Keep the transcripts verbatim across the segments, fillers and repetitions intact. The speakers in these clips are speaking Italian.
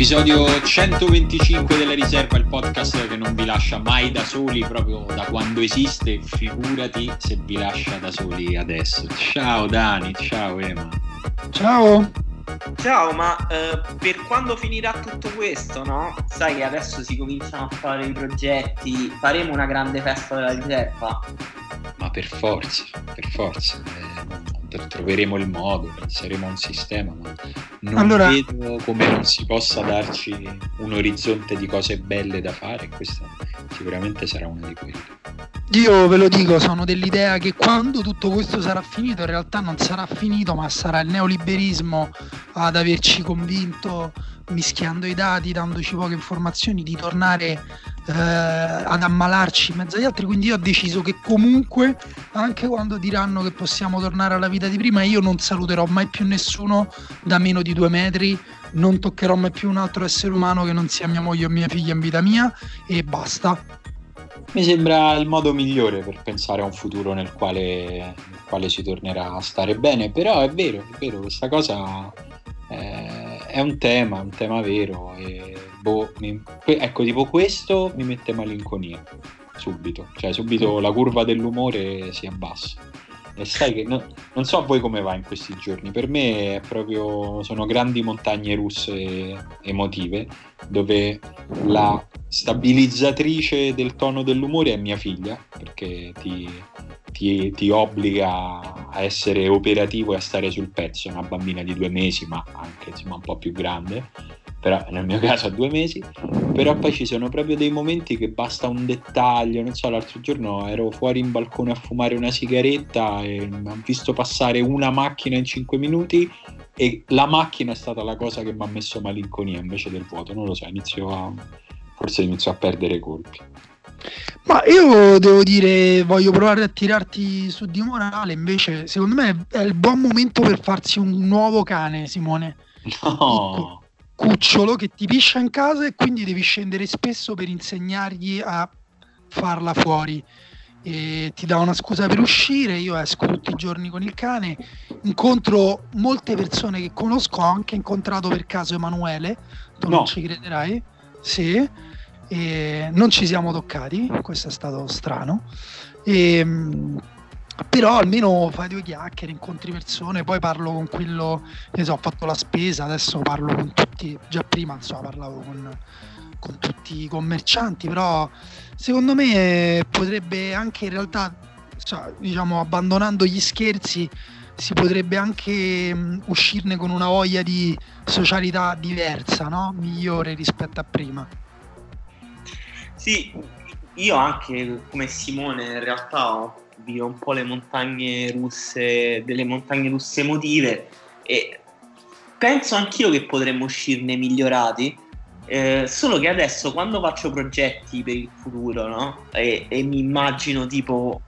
Episodio centoventicinque della Riserva, il podcast che non vi lascia mai da soli proprio da quando esiste, figurati se vi lascia da soli adesso. Ciao Dani, ciao Emma. Ciao. Ciao, ma eh, per quando finirà tutto questo, no? Sai che adesso si cominciano a fare i progetti, faremo una grande festa della Riserva. Ma per forza, per forza. Eh. Troveremo il modo, penseremo a un sistema, ma non allora, vedo come non si possa darci un orizzonte di cose belle da fare. Questa sicuramente sarà una di quelle. Io ve lo dico, sono dell'idea che quando tutto questo sarà finito, in realtà non sarà finito, ma sarà il neoliberismo ad averci convinto, mischiando i dati, dandoci poche informazioni, di tornare eh, ad ammalarci in mezzo agli altri. Quindi io ho deciso che comunque, anche quando diranno che possiamo tornare alla vita di prima, io non saluterò mai più nessuno da meno di due metri, non toccherò mai più un altro essere umano che non sia mia moglie o mia figlia in vita mia, e basta. Mi sembra il modo migliore per pensare a un futuro nel quale, nel quale si tornerà a stare bene. Però è vero, è vero, questa cosa eh, è un tema, è un tema vero. E boh, mi, ecco, tipo questo mi mette malinconia subito, cioè subito la curva dell'umore si abbassa. E sai che no, non so a voi come va in questi giorni, per me è proprio, sono grandi montagne russe emotive dove la stabilizzatrice del tono dell'umore è mia figlia, perché ti, ti, ti obbliga a essere operativo e a stare sul pezzo. Una bambina di due mesi, ma anche insomma un po' più grande, però nel mio caso a due mesi. Però poi ci sono proprio dei momenti che basta un dettaglio. Non so, l'altro giorno ero fuori in balcone a fumare una sigaretta e ho visto passare una macchina in cinque minuti e la macchina è stata la cosa che mi ha messo malinconia invece del vuoto. Non lo so, inizio a, forse inizio a perdere colpi. Ma io devo dire, voglio provare a tirarti su di morale, invece secondo me è il buon momento per farsi un nuovo cane, Simone. No, cucciolo che ti piscia in casa e quindi devi scendere spesso per insegnargli a farla fuori, e ti dà una scusa per uscire. Io esco tutti i giorni con il cane, incontro molte persone che conosco, ho anche incontrato per caso Emanuele, tu no. Non ci crederai, sì, e non ci siamo toccati, questo è stato strano, e però almeno fai due chiacchiere, incontri persone, poi parlo con quello, ne so, ho fatto la spesa, adesso parlo con tutti, già prima insomma parlavo con, con tutti i commercianti, però secondo me potrebbe anche in realtà, cioè, diciamo, abbandonando gli scherzi, si potrebbe anche mh, uscirne con una voglia di socialità diversa, no? Migliore rispetto a prima. Sì, io anche come Simone in realtà ho vivo un po' le montagne russe, delle montagne russe emotive, e penso anch'io che potremmo uscirne migliorati, eh, solo che adesso quando faccio progetti per il futuro, no? e, e mi immagino tipo,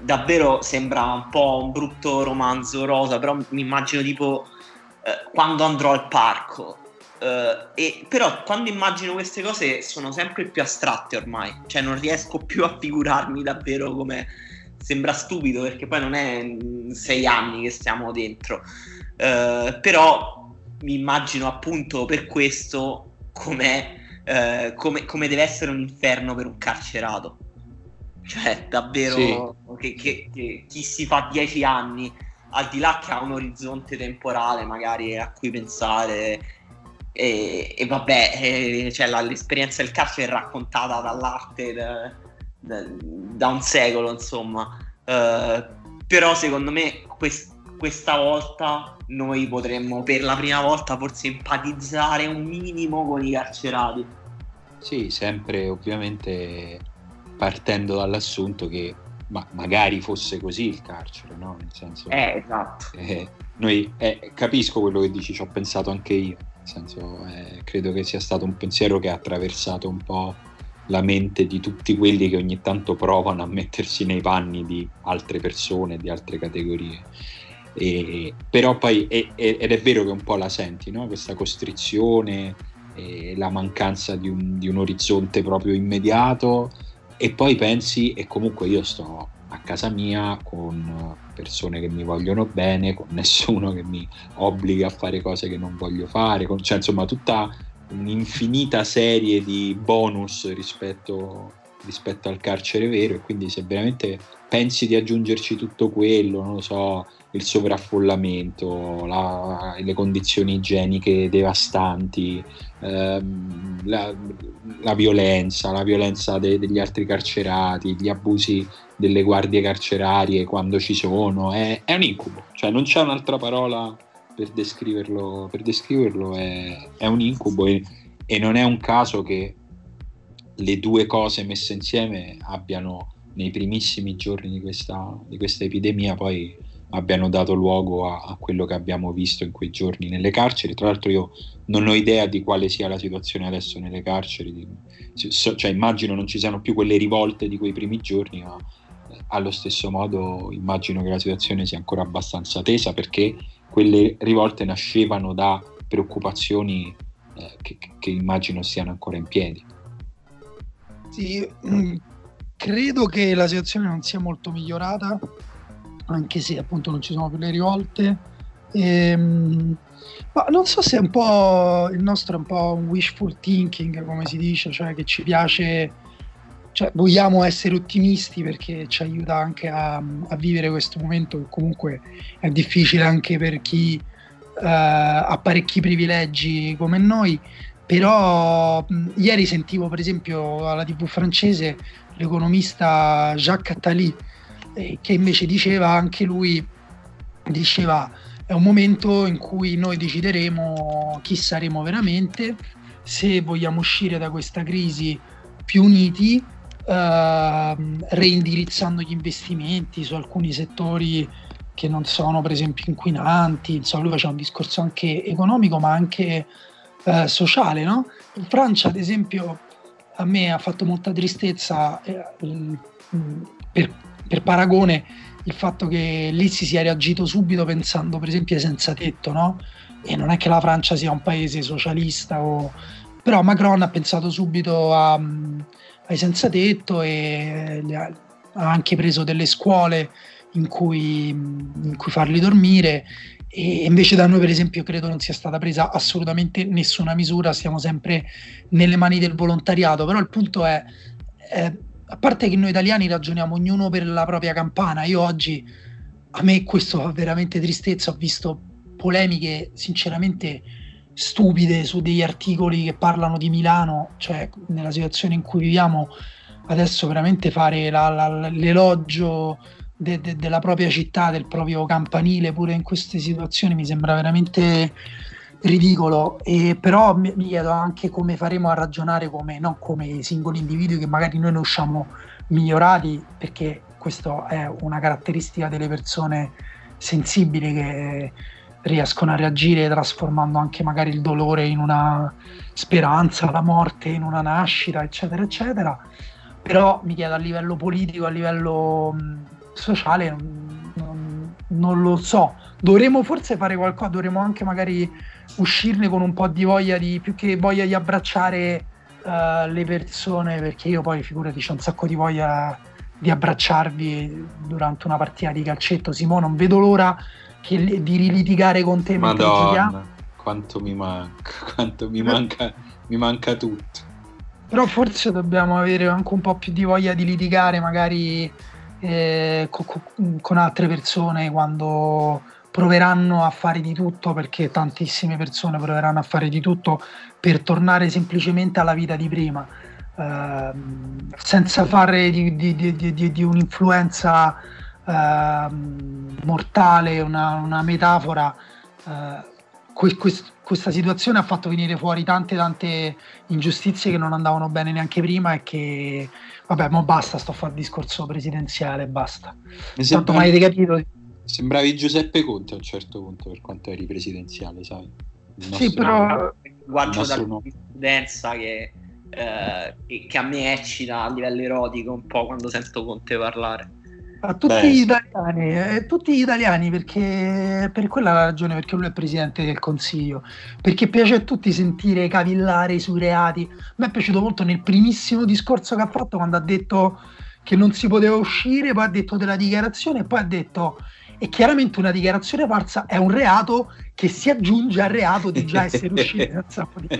davvero sembra un po' un brutto romanzo rosa, però mi immagino tipo eh, quando andrò al parco, eh, e, però quando immagino queste cose sono sempre più astratte ormai, cioè non riesco più a figurarmi davvero come. Sembra stupido perché poi non è sei anni che stiamo dentro, eh, però mi immagino appunto per questo com'è, eh, come, come deve essere un inferno per un carcerato, cioè davvero sì. che, che, che chi si fa dieci anni, al di là che ha un orizzonte temporale magari a cui pensare, e, e vabbè, e, cioè, la, l'esperienza del carcere è raccontata dall'arte de, da un secolo insomma, uh, però secondo me quest- questa volta noi potremmo per la prima volta forse empatizzare un minimo con i carcerati. Sì, sempre ovviamente partendo dall'assunto che ma- magari fosse così il carcere, no? Nel senso, eh, esatto. Eh, noi, eh, capisco quello che dici, ci ho pensato anche io, nel senso eh, credo che sia stato un pensiero che ha attraversato un po' la mente di tutti quelli che ogni tanto provano a mettersi nei panni di altre persone, di altre categorie. E, però poi e, ed è vero che un po' la senti, no? Questa costrizione, e la mancanza di un, di un orizzonte proprio immediato, e poi pensi, e comunque io sto a casa mia con persone che mi vogliono bene, con nessuno che mi obbliga a fare cose che non voglio fare, con, cioè insomma tutta un'infinita serie di bonus rispetto, rispetto al carcere vero, e quindi se veramente pensi di aggiungerci tutto quello, non lo so, il sovraffollamento, la, le condizioni igieniche devastanti, ehm, la, la violenza, la violenza de, degli altri carcerati, gli abusi delle guardie carcerarie quando ci sono, è, è un incubo, cioè non c'è un'altra parola per descriverlo, per descriverlo è, è un incubo, e, e non è un caso che le due cose messe insieme abbiano, nei primissimi giorni di questa, di questa epidemia, poi abbiano dato luogo a, a quello che abbiamo visto in quei giorni nelle carceri. Tra l'altro io non ho idea di quale sia la situazione adesso nelle carceri, di, so, cioè immagino non ci siano più quelle rivolte di quei primi giorni, ma eh, allo stesso modo immagino che la situazione sia ancora abbastanza tesa, perché quelle rivolte nascevano da preoccupazioni eh, che, che immagino siano ancora in piedi. Sì, credo che la situazione non sia molto migliorata, anche se appunto non ci sono più le rivolte, e, ma non so se è un po' il nostro è un po' un wishful thinking, come si dice, cioè che ci piace, cioè vogliamo essere ottimisti perché ci aiuta anche a, a vivere questo momento che comunque è difficile anche per chi eh, ha parecchi privilegi come noi. Però mh, ieri sentivo per esempio alla tivù francese l'economista Jacques Attali, eh, che invece diceva, anche lui diceva, è un momento in cui noi decideremo chi saremo veramente, se vogliamo uscire da questa crisi più uniti, eh, reindirizzando gli investimenti su alcuni settori che non sono per esempio inquinanti. Insomma, lui faceva un discorso anche economico ma anche Eh, sociale, no? In Francia ad esempio a me ha fatto molta tristezza eh, per, per paragone il fatto che lì si sia reagito subito pensando per esempio ai senza tetto, no? E non è che la Francia sia un paese socialista o... però Macron ha pensato subito a, ai senza tetto e ha anche preso delle scuole in cui, in cui farli dormire. E invece da noi per esempio credo non sia stata presa assolutamente nessuna misura, siamo sempre nelle mani del volontariato. Però il punto è, è a parte che noi italiani ragioniamo ognuno per la propria campana, io oggi, a me questo fa veramente tristezza, ho visto polemiche sinceramente stupide su degli articoli che parlano di Milano, cioè nella situazione in cui viviamo adesso veramente fare la, la, l'elogio De, de, della propria città, del proprio campanile pure in queste situazioni mi sembra veramente ridicolo. E però mi, mi chiedo anche come faremo a ragionare come, non come singoli individui che magari noi ne usciamo migliorati, perché questa è una caratteristica delle persone sensibili che riescono a reagire trasformando anche magari il dolore in una speranza, la morte in una nascita, eccetera eccetera. Però mi chiedo a livello politico, a livello sociale, non, non lo so, dovremmo forse fare qualcosa, dovremmo anche magari uscirne con un po' di voglia di, più che voglia di abbracciare uh, le persone, perché io poi figurati c'ho un sacco di voglia di abbracciarvi durante una partita di calcetto. Simone, non vedo l'ora che, di rilitigare con te. Madonna, quanto mi manca, quanto mi manca mi manca tutto. Però forse dobbiamo avere anche un po' più di voglia di litigare magari Eh, co- co- con altre persone quando proveranno a fare di tutto, perché tantissime persone proveranno a fare di tutto per tornare semplicemente alla vita di prima, eh, senza fare di, di, di, di, di un'influenza eh, mortale una, una metafora. eh, que- quest- questa situazione ha fatto venire fuori tante tante ingiustizie che non andavano bene neanche prima, e che vabbè, mo basta, sto a fare il discorso presidenziale, basta. Mi sembravi, tanto mai avete capito. Sembravi Giuseppe Conte a un certo punto per quanto eri presidenziale, sai? Il sì, però guardo dalla presidenza che, eh, che, che a me eccita a livello erotico un po' quando sento Conte parlare. A tutti Beh. gli italiani, eh, tutti gli italiani, perché per quella la ragione, perché lui è presidente del Consiglio, perché piace a tutti sentire cavillare sui reati. Mi è piaciuto molto nel primissimo discorso che ha fatto, quando ha detto che non si poteva uscire, poi ha detto della dichiarazione, poi ha detto e chiaramente una dichiarazione falsa è un reato che si aggiunge al reato di già essere usciti dal sacco di...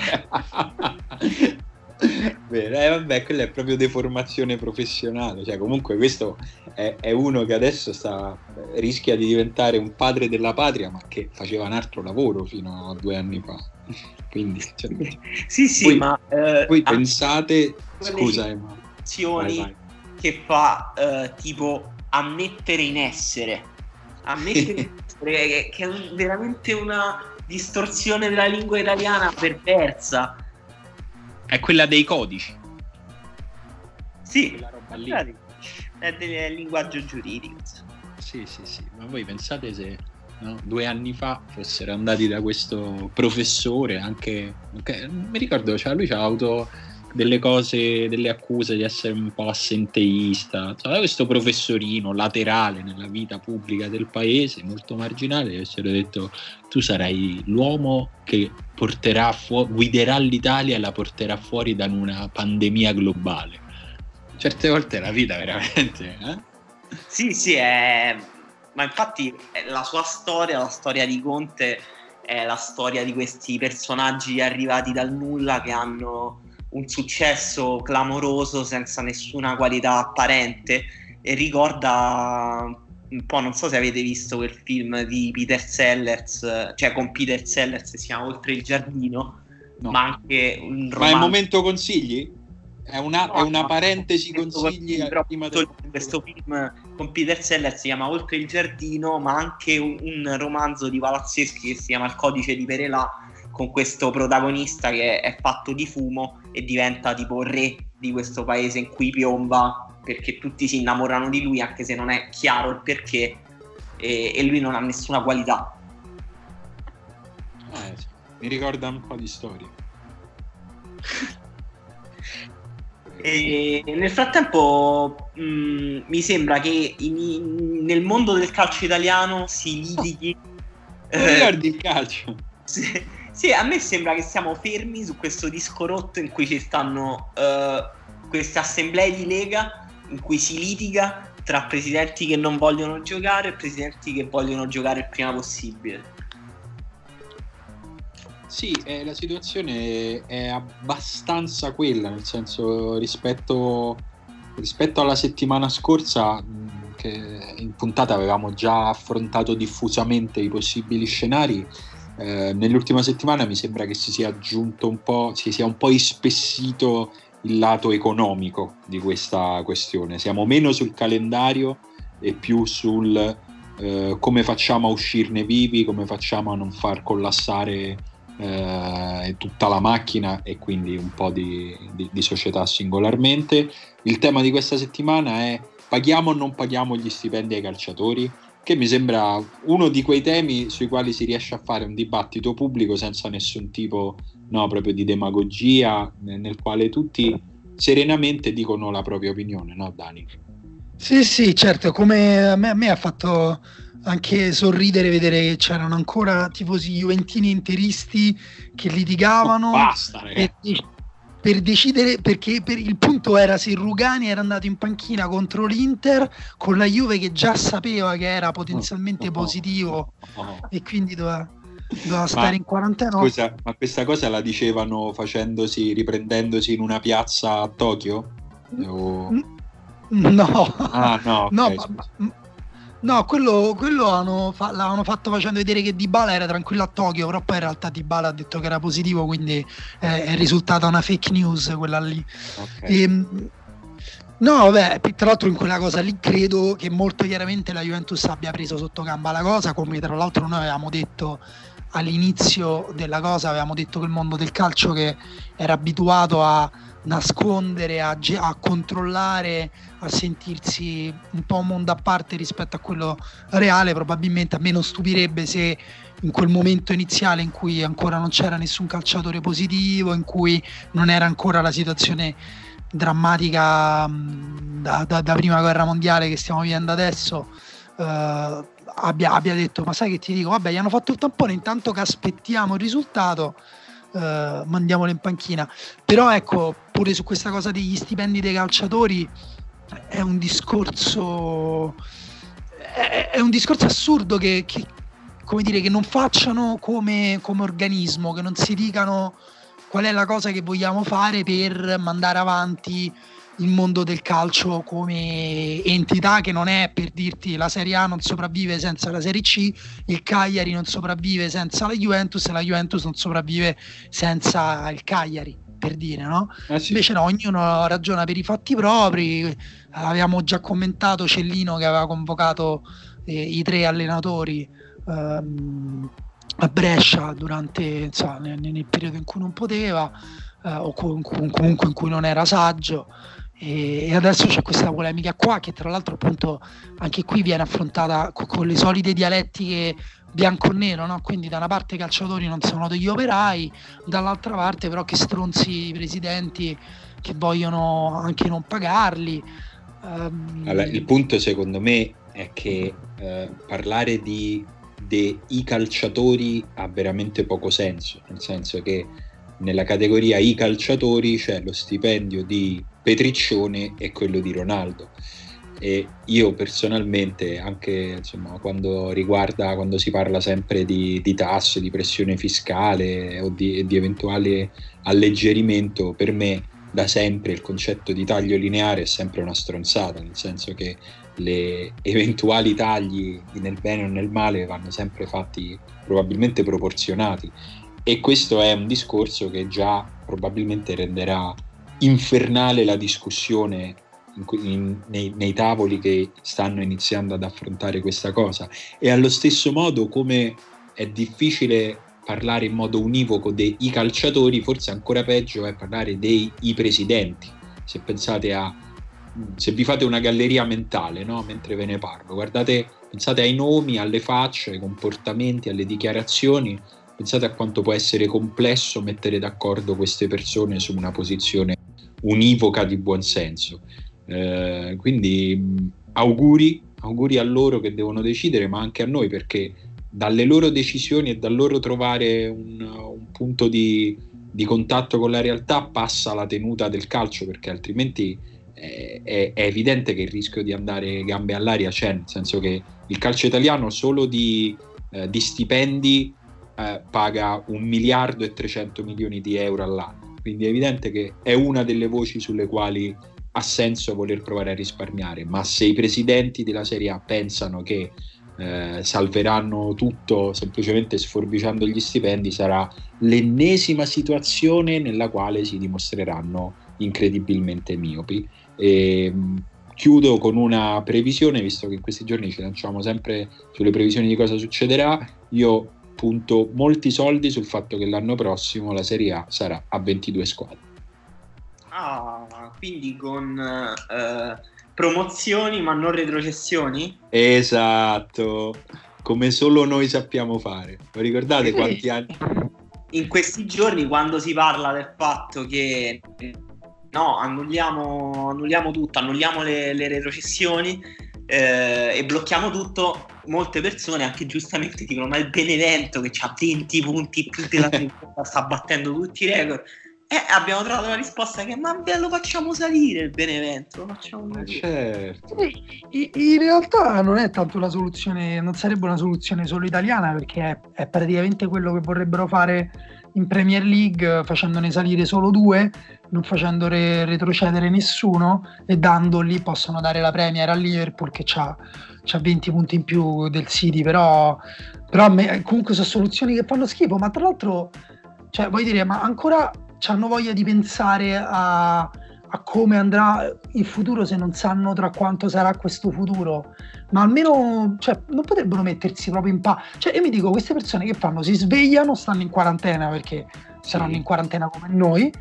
Bene, eh, vabbè, quella è proprio deformazione professionale, cioè comunque questo è, è uno che adesso sta, rischia di diventare un padre della patria, ma che faceva un altro lavoro fino a due anni fa, quindi cioè, sì sì poi, ma eh, poi pensate scusa Emma, vai, vai. Che fa eh, tipo ammettere in essere ammettere in essere che è veramente una distorsione della lingua italiana perversa. È quella dei codici. Sì, quella roba lì. È del linguaggio giuridico. Sì, sì, sì. Ma voi pensate se no, due anni fa fossero andati da questo professore, anche... Okay, mi ricordo, cioè, lui ci ha avuto delle cose, delle accuse di essere un po' assenteista. Cioè, questo professorino laterale nella vita pubblica del paese, molto marginale, avessero detto: tu sarai l'uomo che porterà fuori, guiderà l'Italia e la porterà fuori da una pandemia globale. Certe volte la vita veramente eh? sì sì è... ma infatti la sua storia, la storia di Conte, è la storia di questi personaggi arrivati dal nulla che hanno un successo clamoroso senza nessuna qualità apparente, e ricorda un po', non so se avete visto quel film di Peter Sellers, cioè con Peter Sellers, si chiama Oltre il giardino, no. Ma anche un romanzo. Ma è il momento consigli? È una, no, è una parentesi consigli, consigli prima del... Questo film con Peter Sellers si chiama Oltre il giardino, ma anche un, un romanzo di Palazzeschi che si chiama Il codice di Perelà, con questo protagonista che è fatto di fumo e diventa tipo re di questo paese in cui piomba, perché tutti si innamorano di lui anche se non è chiaro il perché, e, e lui non ha nessuna qualità. Eh, mi ricorda un po' di storie. E nel frattempo mh, mi sembra che in, nel mondo del calcio italiano si litighi... Non ricordi il calcio? Sì. Sì, a me sembra che siamo fermi su questo disco rotto in cui ci stanno uh, queste assemblee di Lega in cui si litiga tra presidenti che non vogliono giocare e presidenti che vogliono giocare il prima possibile. Sì, eh, la situazione è abbastanza quella, nel senso rispetto, rispetto alla settimana scorsa, mh, che in puntata avevamo già affrontato diffusamente i possibili scenari. Eh, nell'ultima settimana mi sembra che si sia aggiunto un po', si sia un po' ispessito il lato economico di questa questione. Siamo meno sul calendario e più sul eh, come facciamo a uscirne vivi, come facciamo a non far collassare eh, tutta la macchina, e quindi un po' di, di, di società singolarmente. Il tema di questa settimana è: paghiamo o non paghiamo gli stipendi ai calciatori? Che mi sembra uno di quei temi sui quali si riesce a fare un dibattito pubblico senza nessun tipo, no, proprio di demagogia, nel quale tutti serenamente dicono la propria opinione, no Dani? Sì sì, certo, come a me, a me ha fatto anche sorridere vedere che c'erano ancora tifosi juventini interisti che litigavano. Oh, basta, ragazzi. Per decidere, perché per, il punto era se Rugani era andato in panchina contro l'Inter con la Juve che già sapeva che era potenzialmente positivo e quindi doveva, doveva stare ma, in quarantena. Scusa, ma questa cosa la dicevano facendosi, riprendendosi in una piazza a Tokyo? O... No, ah, no, okay, no, ma, ma, no, quello, quello hanno, l'hanno fatto facendo vedere che Dybala era tranquillo a Tokyo, però poi in realtà Dybala ha detto che era positivo, quindi è, è risultata una fake news quella lì. Okay. E, no, vabbè, tra l'altro in quella cosa lì credo che molto chiaramente la Juventus abbia preso sotto gamba la cosa, come tra l'altro noi avevamo detto all'inizio della cosa, avevamo detto che il mondo del calcio, che era abituato a nascondere, a, ge- a controllare, a sentirsi un po' un mondo a parte rispetto a quello reale, probabilmente a me non stupirebbe se in quel momento iniziale in cui ancora non c'era nessun calciatore positivo, in cui non era ancora la situazione drammatica mh, da, da, da prima guerra mondiale che stiamo vivendo adesso, eh, abbia, abbia detto: ma sai che ti dico, vabbè, gli hanno fatto il tampone, intanto che aspettiamo il risultato, Uh, mandiamolo in panchina. Però ecco, pure su questa cosa degli stipendi dei calciatori è un discorso, è, è un discorso assurdo che, che, come dire, che non facciano come, come organismo, che non si dicano qual è la cosa che vogliamo fare per mandare avanti il mondo del calcio come entità, che non è, per dirti, la Serie A non sopravvive senza la Serie C, il Cagliari non sopravvive senza la Juventus e la Juventus non sopravvive senza il Cagliari, per dire, no? Eh sì. Invece no, ognuno ragiona per i fatti propri. Avevamo già commentato Cellino che aveva convocato eh, i tre allenatori ehm, a Brescia durante, insomma, nel, nel periodo in cui non poteva eh, o con, comunque in cui non era saggio, e, e adesso c'è questa polemica qua che tra l'altro appunto anche qui viene affrontata co- con le solite dialettiche bianco-nero, no? Quindi da una parte i calciatori non sono degli operai, dall'altra parte però che stronzi i presidenti che vogliono anche non pagarli. Um... Allora, il punto secondo me è che eh, parlare di dei calciatori ha veramente poco senso, nel senso che nella categoria i calciatori c'è lo stipendio di Petriccione e quello di Ronaldo. E io personalmente, anche insomma, quando riguarda, quando si parla sempre di, di tasse, di pressione fiscale o di, di eventuale alleggerimento, per me da sempre il concetto di taglio lineare è sempre una stronzata, nel senso che le eventuali tagli nel bene o nel male vanno sempre fatti probabilmente proporzionati, e questo è un discorso che già probabilmente renderà infernale la discussione In, nei, nei tavoli che stanno iniziando ad affrontare questa cosa. E allo stesso modo, come è difficile parlare in modo univoco dei calciatori, forse ancora peggio è parlare dei i presidenti. Se pensate a, se vi fate una galleria mentale, no? Mentre ve ne parlo, guardate, pensate ai nomi, alle facce, ai comportamenti, alle dichiarazioni, pensate a quanto può essere complesso mettere d'accordo queste persone su una posizione univoca di buonsenso. Eh, quindi auguri, auguri a loro che devono decidere, ma anche a noi, perché dalle loro decisioni e dal loro trovare un, un punto di, di contatto con la realtà passa la tenuta del calcio, perché altrimenti è, è, è evidente che il rischio di andare gambe all'aria c'è, nel senso che il calcio italiano solo di, eh, di stipendi eh, paga un miliardo e trecento milioni di euro all'anno, quindi è evidente che è una delle voci sulle quali ha senso voler provare a risparmiare. Ma se i presidenti della Serie A pensano che eh, salveranno tutto semplicemente sforbiciando gli stipendi, sarà l'ennesima situazione nella quale si dimostreranno incredibilmente miopi. E chiudo con una previsione, visto che in questi giorni ci lanciamo sempre sulle previsioni di cosa succederà. Io punto molti soldi sul fatto che l'anno prossimo la Serie A sarà a ventidue squadre. Ah, quindi con eh, promozioni ma non retrocessioni? Esatto, come solo noi sappiamo fare. Lo ricordate quanti anni? In questi giorni, quando si parla del fatto che no, annulliamo, annulliamo tutto, annulliamo le, le retrocessioni eh, e blocchiamo tutto, molte persone anche giustamente dicono: ma il Benevento che ha venti punti più della tribuna sta battendo tutti i record. Eh, abbiamo trovato una risposta che ma lo facciamo salire il Benevento, lo facciamo salire. Certo. In realtà non è tanto la soluzione, non sarebbe una soluzione solo italiana, perché è, è praticamente quello che vorrebbero fare in Premier League, facendone salire solo due, non facendo re- retrocedere nessuno, e dando lì, possono dare la Premier a Liverpool che c'ha, c'ha venti punti in più del City, però, però me, comunque sono soluzioni che fanno schifo. Ma tra l'altro, cioè, vuoi dire, ma ancora c'hanno voglia di pensare a, a come andrà il futuro se non sanno tra quanto sarà questo futuro? Ma almeno, cioè, non potrebbero mettersi proprio in pace? Cioè, io mi dico, queste persone che fanno? Si svegliano, stanno in quarantena, perché sì, saranno in quarantena come noi,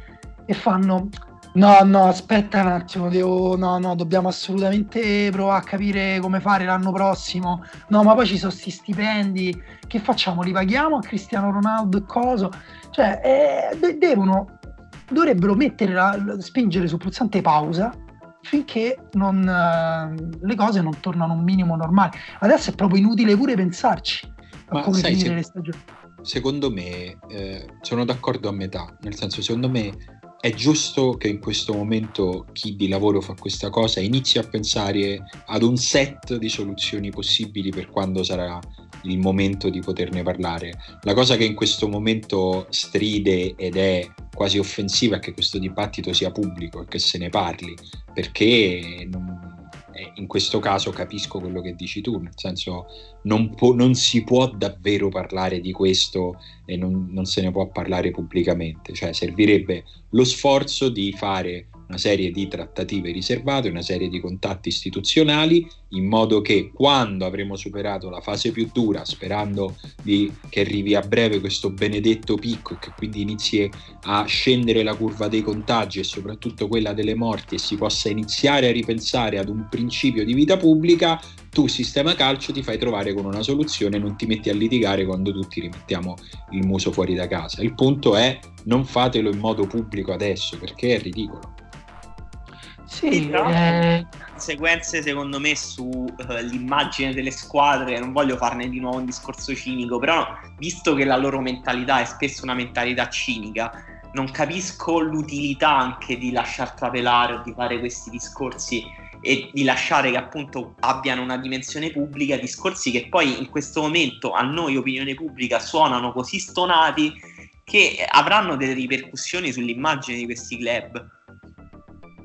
e fanno: no, no, aspetta un attimo, devo, no, no, dobbiamo assolutamente provare a capire come fare l'anno prossimo. No, ma poi ci sono sti stipendi, che facciamo? Li paghiamo a Cristiano Ronaldo e coso? Cioè, eh, de- devono, dovrebbero mettere la, spingere sul pulsante pausa finché non, eh, le cose non tornano a un minimo normale. Adesso è proprio inutile pure pensarci a ma come sai, finire se- le stagioni. Secondo me, eh, sono d'accordo a metà, nel senso, secondo me è giusto che in questo momento chi di lavoro fa questa cosa inizi a pensare ad un set di soluzioni possibili per quando sarà il momento di poterne parlare. La cosa che in questo momento stride ed è quasi offensiva è che questo dibattito sia pubblico e che se ne parli, perché non, in questo caso capisco quello che dici tu, nel senso non, può, non si può davvero parlare di questo e non, non se ne può parlare pubblicamente, cioè servirebbe lo sforzo di fare una serie di trattative riservate, una serie di contatti istituzionali, in modo che quando avremo superato la fase più dura, sperando di, che arrivi a breve questo benedetto picco e che quindi inizi a scendere la curva dei contagi e soprattutto quella delle morti e si possa iniziare a ripensare ad un principio di vita pubblica, tu sistema calcio ti fai trovare con una soluzione, non ti metti a litigare quando tutti rimettiamo il muso fuori da casa. Il punto è: non fatelo in modo pubblico adesso, perché è ridicolo. Sì, però eh... conseguenze secondo me sull'immagine uh, delle squadre, non voglio farne di nuovo un discorso cinico, però no, visto che la loro mentalità è spesso una mentalità cinica, non capisco l'utilità anche di lasciar trapelare o di fare questi discorsi e di lasciare che appunto abbiano una dimensione pubblica, discorsi che poi in questo momento a noi opinione pubblica suonano così stonati che avranno delle ripercussioni sull'immagine di questi club.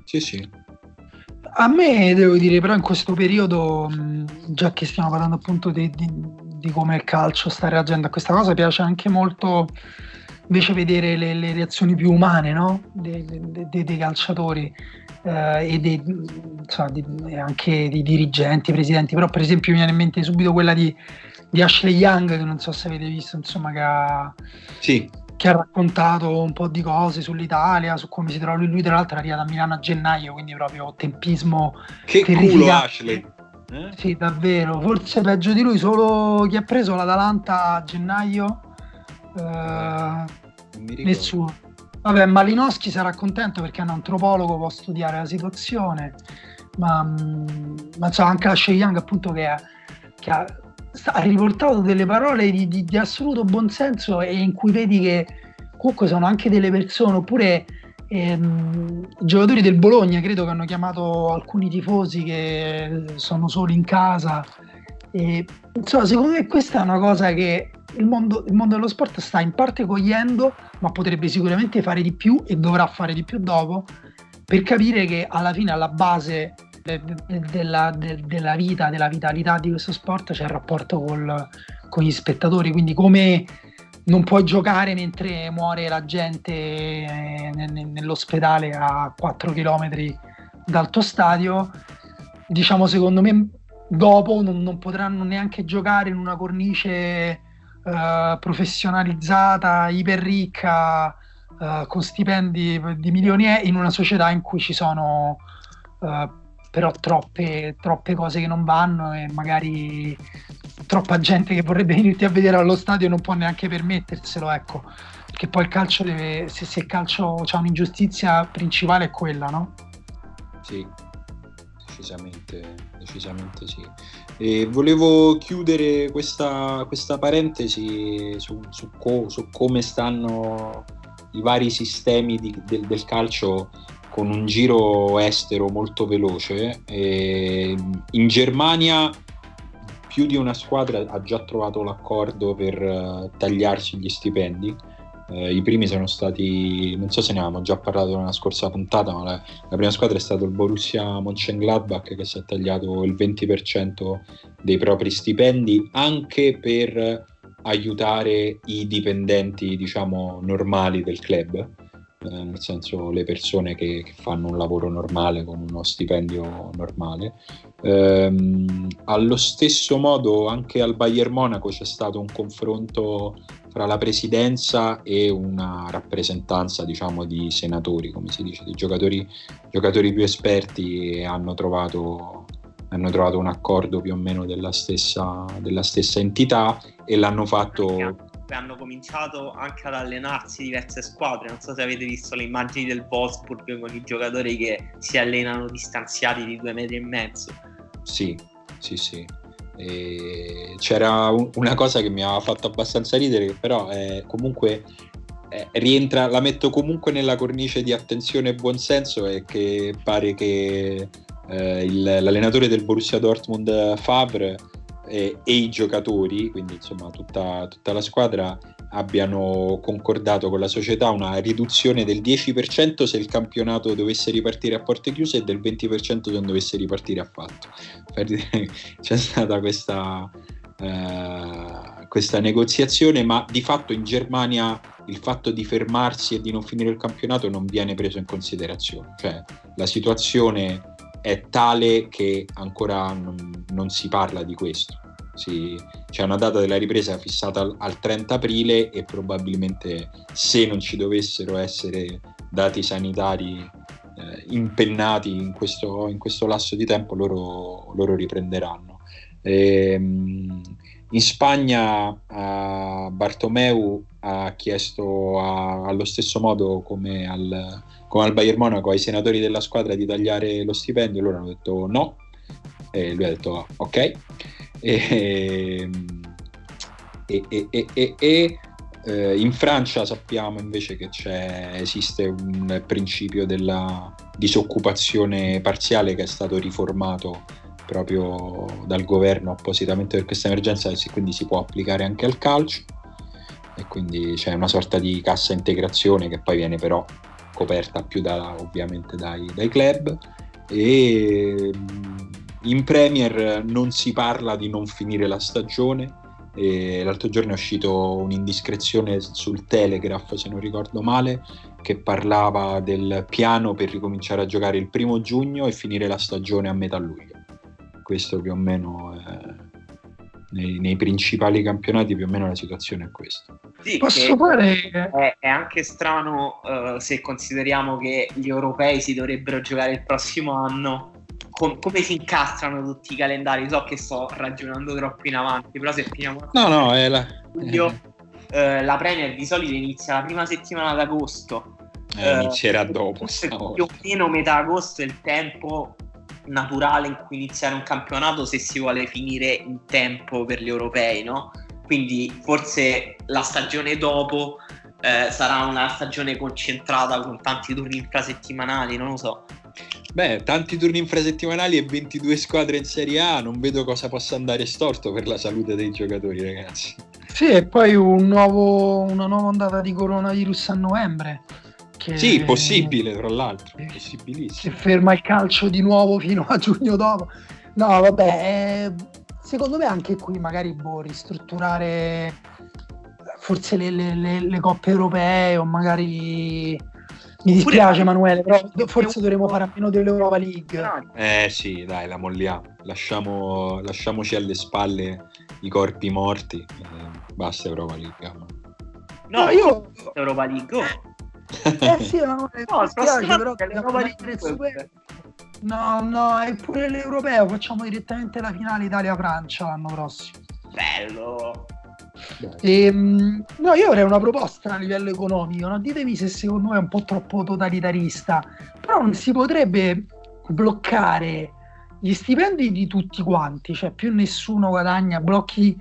Sì, sì. A me devo dire però in questo periodo, già che stiamo parlando appunto di, di, di come il calcio sta reagendo a questa cosa, piace anche molto invece vedere le, le reazioni più umane, no? De, de, de, dei calciatori eh, e dei, insomma, di, anche dei dirigenti, presidenti. Però per esempio mi viene in mente subito quella di, di Ashley Young, che non so se avete visto, insomma, che ha... Sì. Che ha raccontato un po' di cose sull'Italia, su come si trova lui, lui tra l'altro è arrivato a Milano a gennaio, quindi proprio tempismo che culo Ashley, eh? Sì, davvero, forse peggio di lui solo chi ha preso l'Atalanta a gennaio, eh, nessuno. Vabbè, Malinowski sarà contento perché è un antropologo, può studiare la situazione, ma, ma c'è anche Ashley Young appunto che, che ha ha riportato delle parole di, di, di assoluto buonsenso e in cui vedi che comunque sono anche delle persone. Oppure ehm, i giocatori del Bologna credo che hanno chiamato alcuni tifosi che sono soli in casa e, insomma, secondo me questa è una cosa che il mondo, il mondo dello sport sta in parte cogliendo, ma potrebbe sicuramente fare di più e dovrà fare di più dopo, per capire che alla fine alla base Della, de, della vita, della vitalità di questo sport c'è cioè il rapporto col, con gli spettatori. Quindi come non puoi giocare mentre muore la gente nell'ospedale a quattro chilometri dal tuo stadio, diciamo, secondo me dopo non, non potranno neanche giocare in una cornice eh, professionalizzata, iperricca, eh, con stipendi di milioni, in una società in cui ci sono eh, però troppe, troppe cose che non vanno e magari troppa gente che vorrebbe venirti a vedere allo stadio non può neanche permetterselo, ecco, perché poi il calcio deve, se, se il calcio c'è un'ingiustizia principale è quella, no? Sì, decisamente, decisamente sì. E volevo chiudere questa, questa parentesi su, su, co, su come stanno i vari sistemi di, del, del calcio, con un giro estero molto veloce. E in Germania più di una squadra ha già trovato l'accordo per tagliarsi gli stipendi. Eh, i primi sono stati, non so se ne avevamo già parlato nella scorsa puntata, ma la, la prima squadra è stato il Borussia Mönchengladbach, che si è tagliato il venti per cento dei propri stipendi, anche per aiutare i dipendenti, diciamo, normali del club, nel senso le persone che, che fanno un lavoro normale con uno stipendio normale. Ehm, allo stesso modo anche al Bayern Monaco c'è stato un confronto tra la presidenza e una rappresentanza, diciamo, di senatori, come si dice, di giocatori, giocatori più esperti, e hanno trovato, hanno trovato un accordo più o meno della stessa, della stessa entità, e l'hanno fatto... Hanno cominciato anche ad allenarsi diverse squadre, non so se avete visto le immagini del Wolfsburg con i giocatori che si allenano distanziati di due metri e mezzo. Sì, sì, sì. E c'era un, una cosa che mi ha fatto abbastanza ridere, però è comunque eh, rientra, la metto comunque nella cornice di attenzione e buonsenso, e che pare che eh, il, l'allenatore del Borussia Dortmund Favre eh, e i giocatori, quindi insomma tutta, tutta la squadra, abbiano concordato con la società una riduzione del dieci per cento se il campionato dovesse ripartire a porte chiuse e del venti per cento se non dovesse ripartire affatto. C'è stata questa eh, questa negoziazione, ma di fatto in Germania il fatto di fermarsi e di non finire il campionato non viene preso in considerazione, cioè la situazione è tale che ancora non, non si parla di questo. Sì, c'è una data della ripresa fissata al, al trenta aprile e probabilmente, se non ci dovessero essere dati sanitari eh, impennati in questo, in questo lasso di tempo, loro, loro riprenderanno. E, in Spagna uh, Bartomeu ha chiesto a, allo stesso modo come al, come al Bayern Monaco ai senatori della squadra di tagliare lo stipendio, loro hanno detto no e lui ha detto ok. E, e, e, e, e, e eh, in Francia sappiamo invece che c'è, esiste un principio della disoccupazione parziale che è stato riformato proprio dal governo appositamente per questa emergenza, e quindi si può applicare anche al calcio, e quindi c'è una sorta di cassa integrazione che poi viene però coperta più da, ovviamente dai, dai club. E in Premier non si parla di non finire la stagione, e l'altro giorno è uscito un'indiscrezione sul Telegraph, se non ricordo male, che parlava del piano per ricominciare a giocare il primo giugno e finire la stagione a metà luglio. Questo più o meno eh, nei, nei principali campionati più o meno la situazione è questa. Sì, posso fare... è, è anche strano uh, se consideriamo che gli europei si dovrebbero giocare il prossimo anno. Com- come si incastrano tutti i calendari? So che sto ragionando troppo in avanti, però se finiamo no no è la... Studio, eh. eh, la Premier di solito inizia la prima settimana d'agosto, eh, eh, inizierà dopo più o meno metà agosto, è il tempo naturale in cui iniziare un campionato se si vuole finire in tempo per gli europei, no? Quindi forse la stagione dopo eh, sarà una stagione concentrata con tanti turni infrasettimanali, non lo so. Beh, tanti turni infrasettimanali e ventidue squadre in Serie A, non vedo cosa possa andare storto per la salute dei giocatori, ragazzi. Sì, e poi un nuovo, una nuova ondata di coronavirus a novembre. Che sì, possibile, tra l'altro, possibilissimo. Che ferma il calcio di nuovo fino a giugno dopo. No, vabbè, secondo me anche qui magari boh, ristrutturare forse le, le, le, le coppe europee, o magari... Mi dispiace Emanuele, però forse dovremmo fare a meno dell'Europa League. Eh sì, dai, la molliamo. Lasciamo, lasciamoci alle spalle i corpi morti. Eh, basta Europa League. No, no io... Europa League. Oh. Eh sì, Emanuele, no, mi dispiace, però l'Europa League super... No, no, è pure l'Europeo. Facciamo direttamente la finale Italia-Francia l'anno prossimo. Bello! E, no, io avrei una proposta a livello economico, no? Ditemi se secondo me è un po' troppo totalitarista, però non si potrebbe bloccare gli stipendi di tutti quanti, cioè più nessuno guadagna, blocchi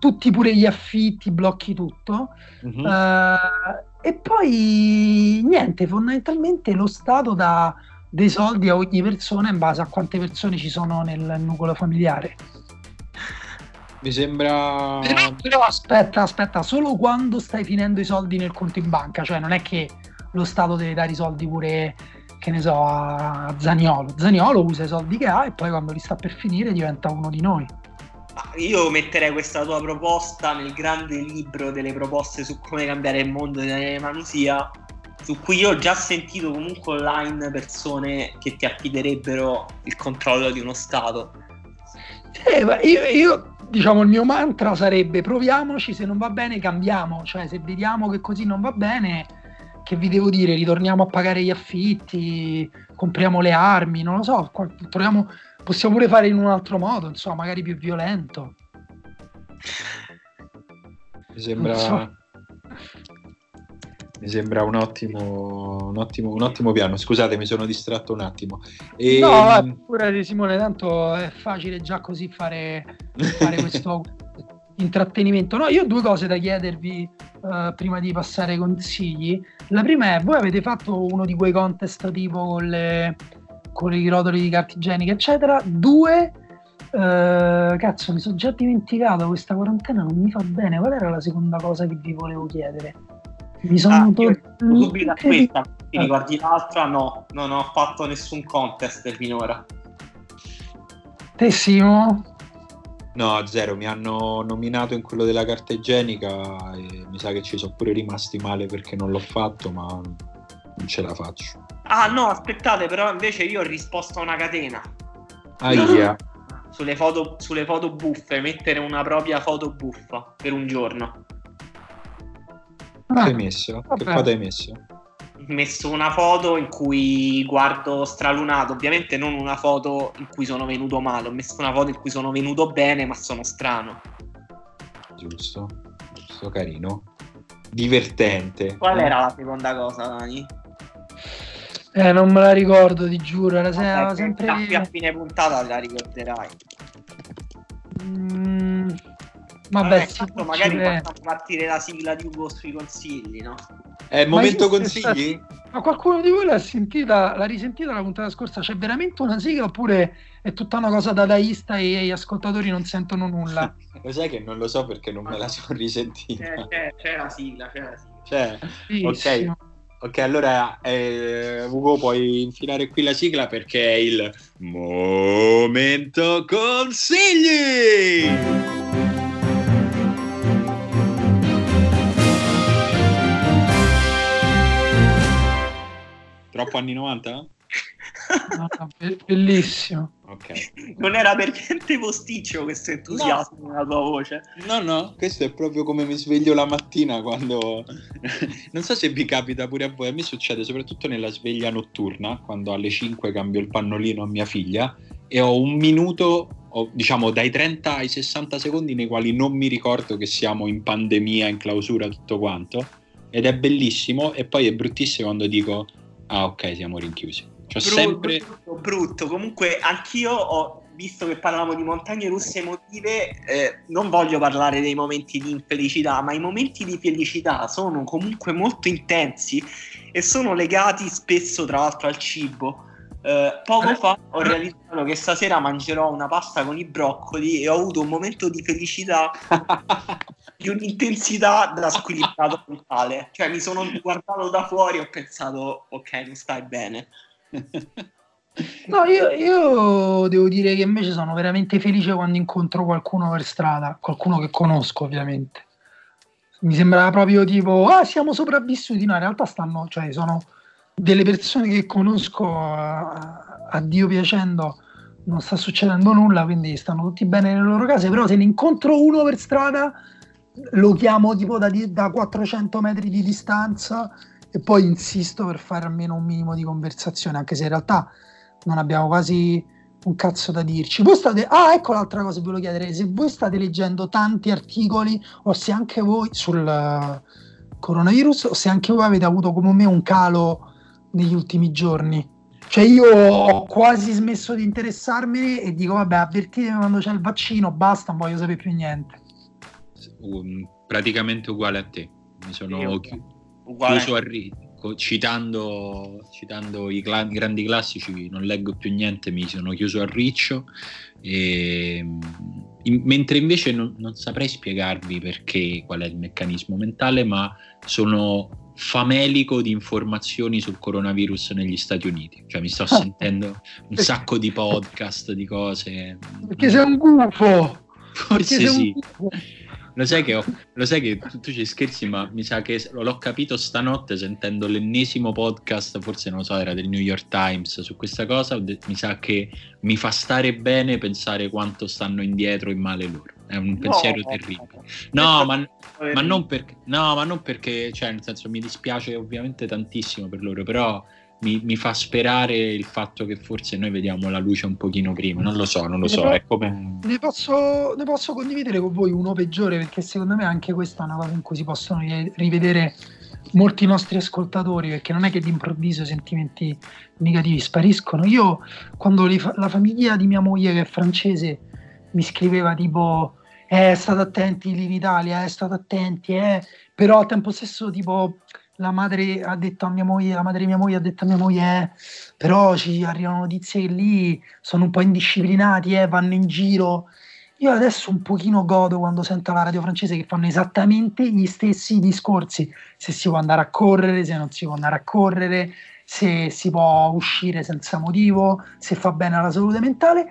tutti, pure gli affitti, blocchi tutto. Mm-hmm. uh, e poi niente, fondamentalmente lo Stato dà dei soldi a ogni persona in base a quante persone ci sono nel nucleo familiare. Mi sembra... Però, però aspetta, aspetta, solo quando stai finendo i soldi nel conto in banca, cioè non è che lo Stato deve dare i soldi pure, che ne so, a Zaniolo. Zaniolo usa i soldi che ha e poi quando li sta per finire diventa uno di noi. Io metterei questa tua proposta nel grande libro delle proposte su come cambiare il mondo di Daniele Manusia, su cui io ho già sentito comunque online persone che ti affiderebbero il controllo di uno Stato. Eh, ma io... io... Diciamo, il mio mantra sarebbe: proviamoci, se non va bene cambiamo, cioè se vediamo che così non va bene, che vi devo dire, ritorniamo a pagare gli affitti, compriamo le armi, non lo so, troviamo, possiamo pure fare in un altro modo, insomma, magari più violento. Mi sembra, so. mi sembra un ottimo, un ottimo, un ottimo piano. Scusate, mi sono distratto un attimo. E... No, pure Simone, tanto è facile già così fare, fare questo intrattenimento. No, io ho due cose da chiedervi uh, prima di passare ai consigli. La prima è: voi avete fatto uno di quei contest tipo con le, con i rotoli di carta igienica eccetera? Due, uh, cazzo mi sono già dimenticato, questa quarantena non mi fa bene. Qual era la seconda cosa che vi volevo chiedere? Mi sono ah, tot... subito questa, ti ricordi l'altra? No, non ho fatto nessun contest finora. Tessimo? No, zero, mi hanno nominato in quello della carta igienica e mi sa che ci sono pure rimasti male perché non l'ho fatto, ma non ce la faccio. Ah no, aspettate, però invece io ho risposto a una catena. Ahia. Sulle foto, sulle foto buffe, mettere una propria foto buffa per un giorno. Ah, che hai messo? Vabbè. Che foto hai messo? Ho messo una foto in cui guardo stralunato, ovviamente non una foto in cui sono venuto male, ho messo una foto in cui sono venuto bene ma sono strano. Giusto, giusto, carino, divertente. Qual eh. era la seconda cosa, Dani? Eh, non me la ricordo, ti giuro, era Vabbè, sempre lì. A fine puntata la ricorderai. Mm. Vabbè, Vabbè magari facciamo partire la sigla di Ugo sui consigli, no? È il momento consigli? Stessa... Ma qualcuno di voi l'ha sentita, l'ha risentita la puntata scorsa? C'è veramente una sigla oppure è tutta una cosa dadaista e gli ascoltatori non sentono nulla? Lo sai che non lo so perché non ah. me la sono risentita. C'è, c'è, c'è la sigla, c'è la sigla. C'è? Bellissimo. Ok. Ok, allora eh, Ugo puoi infilare qui la sigla perché è il momento consigli! Troppo anni novanta? No, be- bellissimo. Ok. Non era per niente posticcio questo entusiasmo no. nella tua voce. No, no, questo è proprio come mi sveglio la mattina quando... Non so se vi capita pure a voi, a me succede soprattutto nella sveglia notturna, quando alle cinque cambio il pannolino a mia figlia e ho un minuto, ho, diciamo dai trenta ai sessanta secondi nei quali non mi ricordo che siamo in pandemia, in clausura, tutto quanto. Ed è bellissimo e poi è bruttissimo quando dico... Ah ok, siamo rinchiusi. Cioè, brutto, sempre... brutto, brutto. Comunque anch'io ho visto che parlavamo di montagne russe emotive, eh, non voglio parlare dei momenti di infelicità, ma i momenti di felicità sono comunque molto intensi e sono legati spesso tra l'altro al cibo. Eh, poco fa ho realizzato che stasera mangerò una pasta con i broccoli e ho avuto un momento di felicità di un'intensità da squilibrato totale, cioè mi sono guardato da fuori e ho pensato ok, non stai bene. No, io, io devo dire che invece sono veramente felice quando incontro qualcuno per strada, qualcuno che conosco ovviamente. Mi sembrava proprio tipo ah siamo sopravvissuti, no in realtà stanno, cioè sono delle persone che conosco, a, a Dio piacendo non sta succedendo nulla, quindi stanno tutti bene nelle loro case, però se ne incontro uno per strada lo chiamo tipo da, da quattrocento metri di distanza e poi insisto per fare almeno un minimo di conversazione, anche se in realtà non abbiamo quasi un cazzo da dirci. Voi state, ah ecco l'altra cosa che volevo chiedere, se voi state leggendo tanti articoli o se anche voi sul coronavirus o se anche voi avete avuto come me un calo negli ultimi giorni. Cioè io ho quasi smesso di interessarmene e dico vabbè, avvertitemi quando c'è il vaccino, basta, non voglio sapere più niente. Um, praticamente uguale a te, mi sono io, chi- chiuso a ri- co- citando, citando i cl- grandi classici, non leggo più niente, mi sono chiuso a riccio e, in- mentre invece non, non saprei spiegarvi perché, qual è il meccanismo mentale, ma sono famelico di informazioni sul coronavirus negli Stati Uniti, cioè mi sto sentendo un sacco di podcast, di cose, perché sei un gufo, forse sì, gufo. Lo sai che, ho, lo sai che tu, tu ci scherzi, ma mi sa che l'ho capito stanotte sentendo l'ennesimo podcast, forse non lo so, era del New York Times, su questa cosa, mi sa che mi fa stare bene pensare quanto stanno indietro e male loro. È un pensiero no, terribile. No, ma, ma non perché, no, ma non perché, cioè nel senso mi dispiace ovviamente tantissimo per loro, però mi, mi fa sperare il fatto che forse noi vediamo la luce un pochino prima, non lo so, non lo so, ne, è come... ne, posso, ne posso condividere con voi uno peggiore, perché secondo me anche questa è una cosa in cui si possono rivedere molti nostri ascoltatori, perché non è che d'improvviso sentimenti negativi spariscono. Io quando le, la famiglia di mia moglie che è francese mi scriveva tipo eh, state attenti lì in Italia, eh, state attenti, eh. Però al tempo stesso tipo la madre ha detto a mia moglie, la madre di mia moglie ha detto a mia moglie, eh, però ci arrivano notizie che lì sono un po' indisciplinati, eh, vanno in giro. Io adesso un pochino godo quando sento la radio francese che fanno esattamente gli stessi discorsi, se si può andare a correre, se non si può andare a correre, se si può uscire senza motivo, se fa bene alla salute mentale.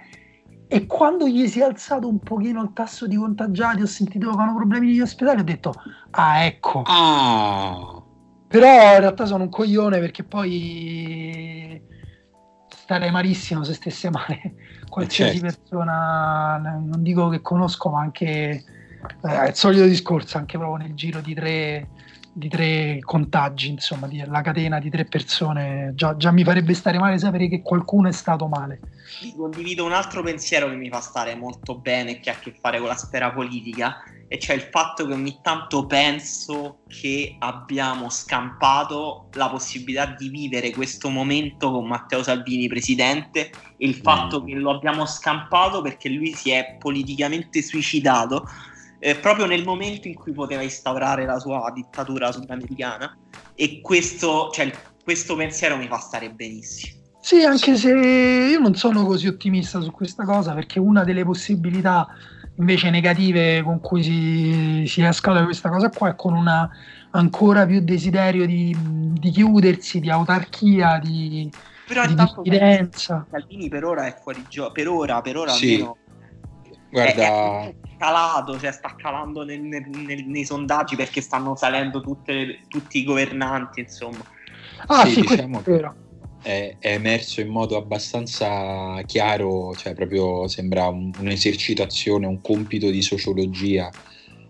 E quando gli si è alzato un pochino il tasso di contagiati, ho sentito che avevano problemi negli ospedali, ho detto, ah ecco. Oh. Però in realtà sono un coglione, perché poi starei malissimo se stesse male qualsiasi certo. persona, non dico che conosco, ma anche eh, il solito discorso, anche proprio nel giro di tre, di tre contagi, insomma, di, la catena di tre persone, già, già mi farebbe stare male sapere che qualcuno è stato male. Condivido un altro pensiero che mi fa stare molto bene, che ha a che fare con la sfera politica, e cioè il fatto che ogni tanto penso che abbiamo scampato la possibilità di vivere questo momento con Matteo Salvini presidente, e il fatto mm. che lo abbiamo scampato perché lui si è politicamente suicidato eh, proprio nel momento in cui poteva instaurare la sua dittatura sudamericana, e questo, cioè, questo pensiero mi fa stare benissimo. Sì, anche se io non sono così ottimista su questa cosa, perché una delle possibilità invece negative con cui si, si esca da questa cosa qua è con una ancora più desiderio di, di chiudersi, di autarchia, di diffidenza. Salvini per ora è fuori gioco, per ora, per ora sì. almeno Guarda... è calato, cioè sta calando nel, nel, nel, nei sondaggi, perché stanno salendo tutte, tutti i governanti, insomma. Ah sì, sì, diciamo questo è vero. È, è emerso in modo abbastanza chiaro, cioè proprio sembra un, un'esercitazione, un compito di sociologia,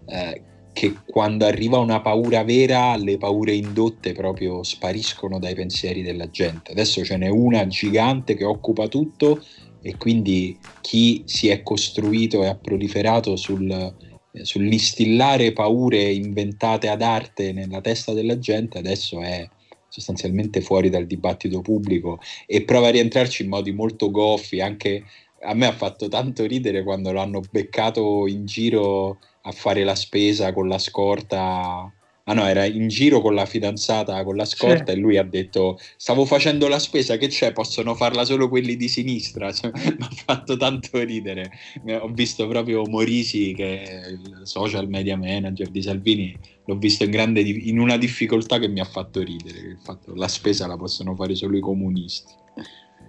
eh, che quando arriva una paura vera, le paure indotte proprio spariscono dai pensieri della gente. Adesso ce n'è una gigante che occupa tutto, e quindi chi si è costruito e ha proliferato sul, sull'instillare paure inventate ad arte nella testa della gente adesso è sostanzialmente fuori dal dibattito pubblico, e prova a rientrarci in modi molto goffi. Anche a me ha fatto tanto ridere quando l'hanno beccato in giro a fare la spesa con la scorta, ah no, era in giro con la fidanzata con la scorta, c'è. E lui ha detto, stavo facendo la spesa, che c'è, possono farla solo quelli di sinistra, cioè, mi ha fatto tanto ridere. Ho visto proprio Morisi, che è il social media manager di Salvini, l'ho visto in, grande, in una difficoltà che mi ha fatto ridere, il fatto, la spesa la possono fare solo i comunisti.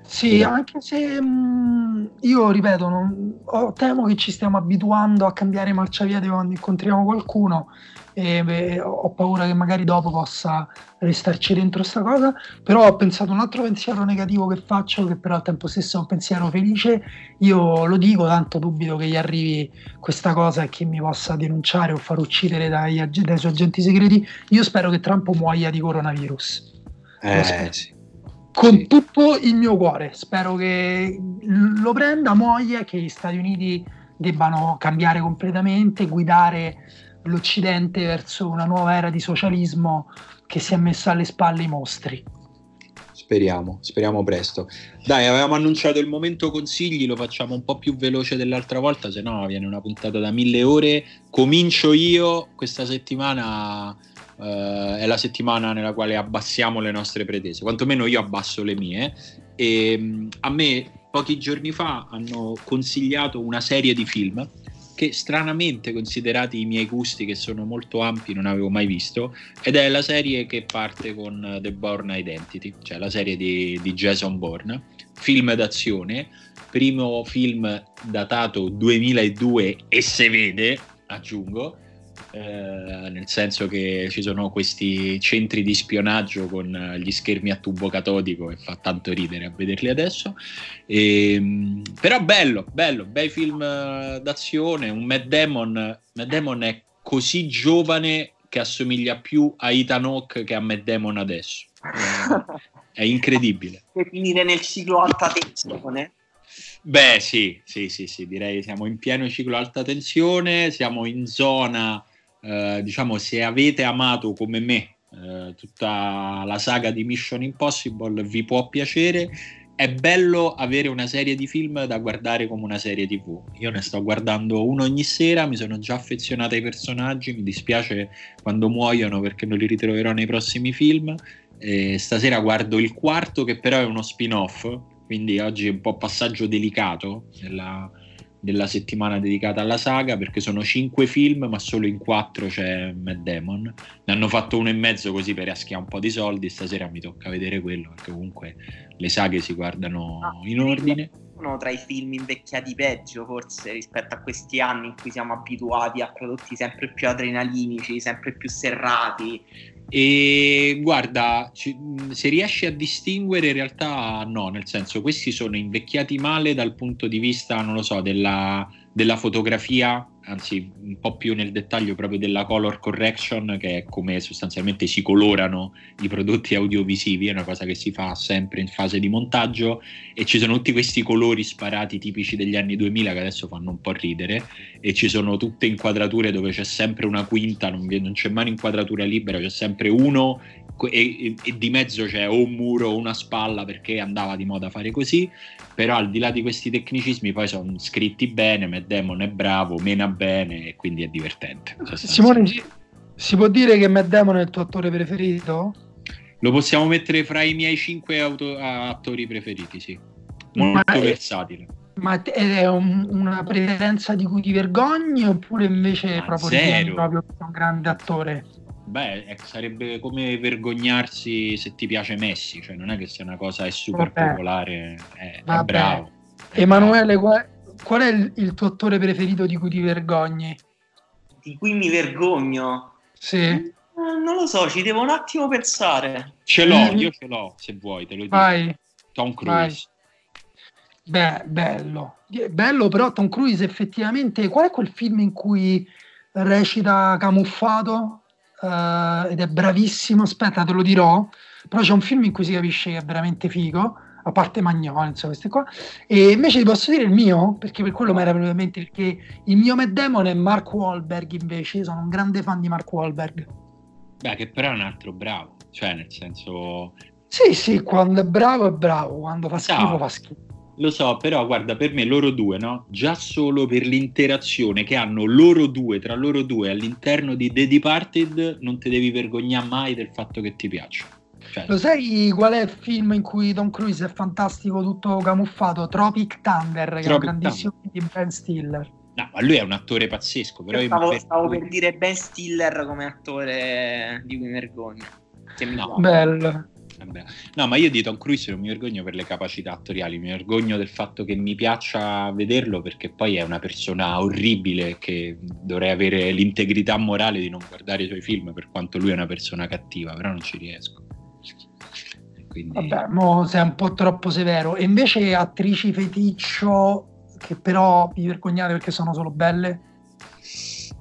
Sì, però... anche se mh, io ripeto, non, oh, temo che ci stiamo abituando a cambiare marciapiede quando incontriamo qualcuno, e beh, ho paura che magari dopo possa restarci dentro sta cosa. Però ho pensato un altro pensiero negativo che faccio, che però al tempo stesso è un pensiero felice. Io lo dico, tanto dubito che gli arrivi questa cosa e che mi possa denunciare o far uccidere dai, dai suoi agenti segreti. Io spero che Trump muoia di coronavirus, eh, sì. con sì. tutto il mio cuore, spero che lo prenda, muoia, che gli Stati Uniti debbano cambiare completamente, guidare l'Occidente verso una nuova era di socialismo che si è messa alle spalle i mostri. Speriamo, speriamo presto. Dai, avevamo annunciato il momento consigli, lo facciamo un po' più veloce dell'altra volta, se no viene una puntata da mille ore. Comincio io, questa settimana eh, è la settimana nella quale abbassiamo le nostre pretese, quantomeno io abbasso le mie, e a me pochi giorni fa hanno consigliato una serie di film che stranamente, considerati i miei gusti che sono molto ampi, non avevo mai visto, ed è la serie che parte con The Bourne Identity, cioè la serie di, di Jason Bourne, film d'azione, primo film datato duemiladue e se vede, aggiungo, eh, nel senso che ci sono questi centri di spionaggio con gli schermi a tubo catodico e fa tanto ridere a vederli adesso, e, però bello, bello, bei film d'azione, un Matt Damon, Matt Damon è così giovane che assomiglia più a Ethan Hawke che a Matt Damon adesso, è incredibile. Per finire nel ciclo alta tensione. Beh sì, sì, sì, sì, direi siamo in pieno ciclo alta tensione, siamo in zona... Uh, diciamo, se avete amato come me uh, tutta la saga di Mission Impossible vi può piacere, è bello avere una serie di film da guardare come una serie tv. Io ne sto guardando uno ogni sera, mi sono già affezionata ai personaggi, mi dispiace quando muoiono perché non li ritroverò nei prossimi film. E stasera guardo il quarto, che però è uno spin-off, quindi oggi è un po' passaggio delicato della, della settimana dedicata alla saga, perché sono cinque film ma solo in quattro c'è Matt Damon. Ne hanno fatto uno e mezzo così per raschiare un po' di soldi, stasera mi tocca vedere quello, perché comunque le saghe si guardano ah, in ordine. Uno tra i film invecchiati peggio forse rispetto a questi anni in cui siamo abituati a prodotti sempre più adrenalinici, sempre più serrati. E guarda, ci, se riesci a distinguere, in realtà no, nel senso, questi sono invecchiati male dal punto di vista, non lo so, della, della fotografia, anzi un po' più nel dettaglio proprio della color correction, che è come sostanzialmente si colorano i prodotti audiovisivi, è una cosa che si fa sempre in fase di montaggio, e ci sono tutti questi colori sparati tipici degli anni duemila che adesso fanno un po' ridere, e ci sono tutte inquadrature dove c'è sempre una quinta, non, non c'è mai inquadratura libera, c'è sempre uno e, e di mezzo c'è o un muro o una spalla, perché andava di moda fare così. Però al di là di questi tecnicismi poi sono scritti bene, Matt Damon è bravo, mena bene, e quindi è divertente. Simone, si può dire che Matt Damon è il tuo attore preferito? Lo possiamo mettere fra i miei cinque auto- attori preferiti, sì. Molto ma versatile. È, ma è un, una preferenza di cui ti vergogni, oppure invece ma proprio zero. Proprio un grande attore? Beh, sarebbe come vergognarsi se ti piace Messi, cioè non è che sia una cosa è super Vabbè. popolare, è, è bravo. È Emanuele, bravo. Qual, qual è il, il tuo attore preferito di cui ti vergogni? Di cui mi vergogno? Sì. Eh, non lo so, ci devo un attimo pensare. Ce l'ho, mm. io ce l'ho, se vuoi, te lo dico. Vai. Tom Cruise. Vai. Beh, bello. Bello, però Tom Cruise effettivamente... Qual è quel film in cui recita camuffato? Uh, ed è bravissimo, aspetta, te lo dirò, però c'è un film in cui si capisce che è veramente figo, a parte Magnoli, insomma, queste qua. E invece ti posso dire il mio, perché per quello mi era venuto in mente, perché il mio Matt Damon è Mark Wahlberg, invece sono un grande fan di Mark Wahlberg. Beh, che però è un altro bravo, cioè nel senso... Sì, sì, quando è bravo è bravo, quando fa schifo no. fa schifo. Lo so, però guarda, per me loro due, no? Già solo per l'interazione che hanno loro due, tra loro due all'interno di The Departed, non ti devi vergognare mai del fatto che ti piaccia. Cioè... Lo sai qual è il film in cui Tom Cruise è fantastico, tutto camuffato? Tropic Thunder, Tropic che è un grandissimo film di Ben Stiller. No, ma lui è un attore pazzesco. Però io stavo, io stavo per dire Ben Stiller come attore di cui vergogna. Che mi no. Bello. No, ma io di Tom Cruise non mi vergogno per le capacità attoriali, mi vergogno del fatto che mi piaccia vederlo, perché poi è una persona orribile che dovrei avere l'integrità morale di non guardare i suoi film, per quanto lui è una persona cattiva, però non ci riesco. Quindi... Vabbè, mo sei un po' troppo severo. E invece attrici feticcio che però vi vergognate perché sono solo belle?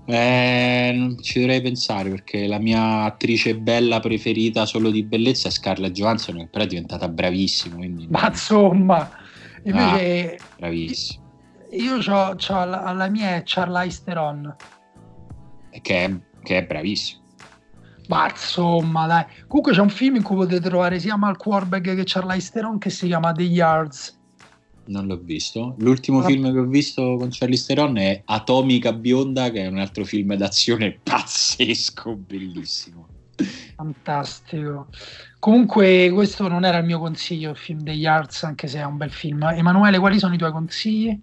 Eh, non ci dovrei pensare, perché la mia attrice bella preferita solo di bellezza è Scarlett Johansson, che però è diventata bravissima, quindi... Ma insomma, invece ah, bravissima. Io c'ho, c'ho la, la mia è Charlize Theron, che è, che è bravissima. Ma insomma, dai. Comunque c'è un film in cui potete trovare sia Mark Wahlberg che Charlize Theron, che si chiama The Yards. Non l'ho visto. L'ultimo ah. film che ho visto con Charlize Theron è Atomica Bionda, che è un altro film d'azione pazzesco, bellissimo, fantastico. Comunque questo non era il mio consiglio, il film degli Arts, anche se è un bel film. Emanuele, quali sono i tuoi consigli?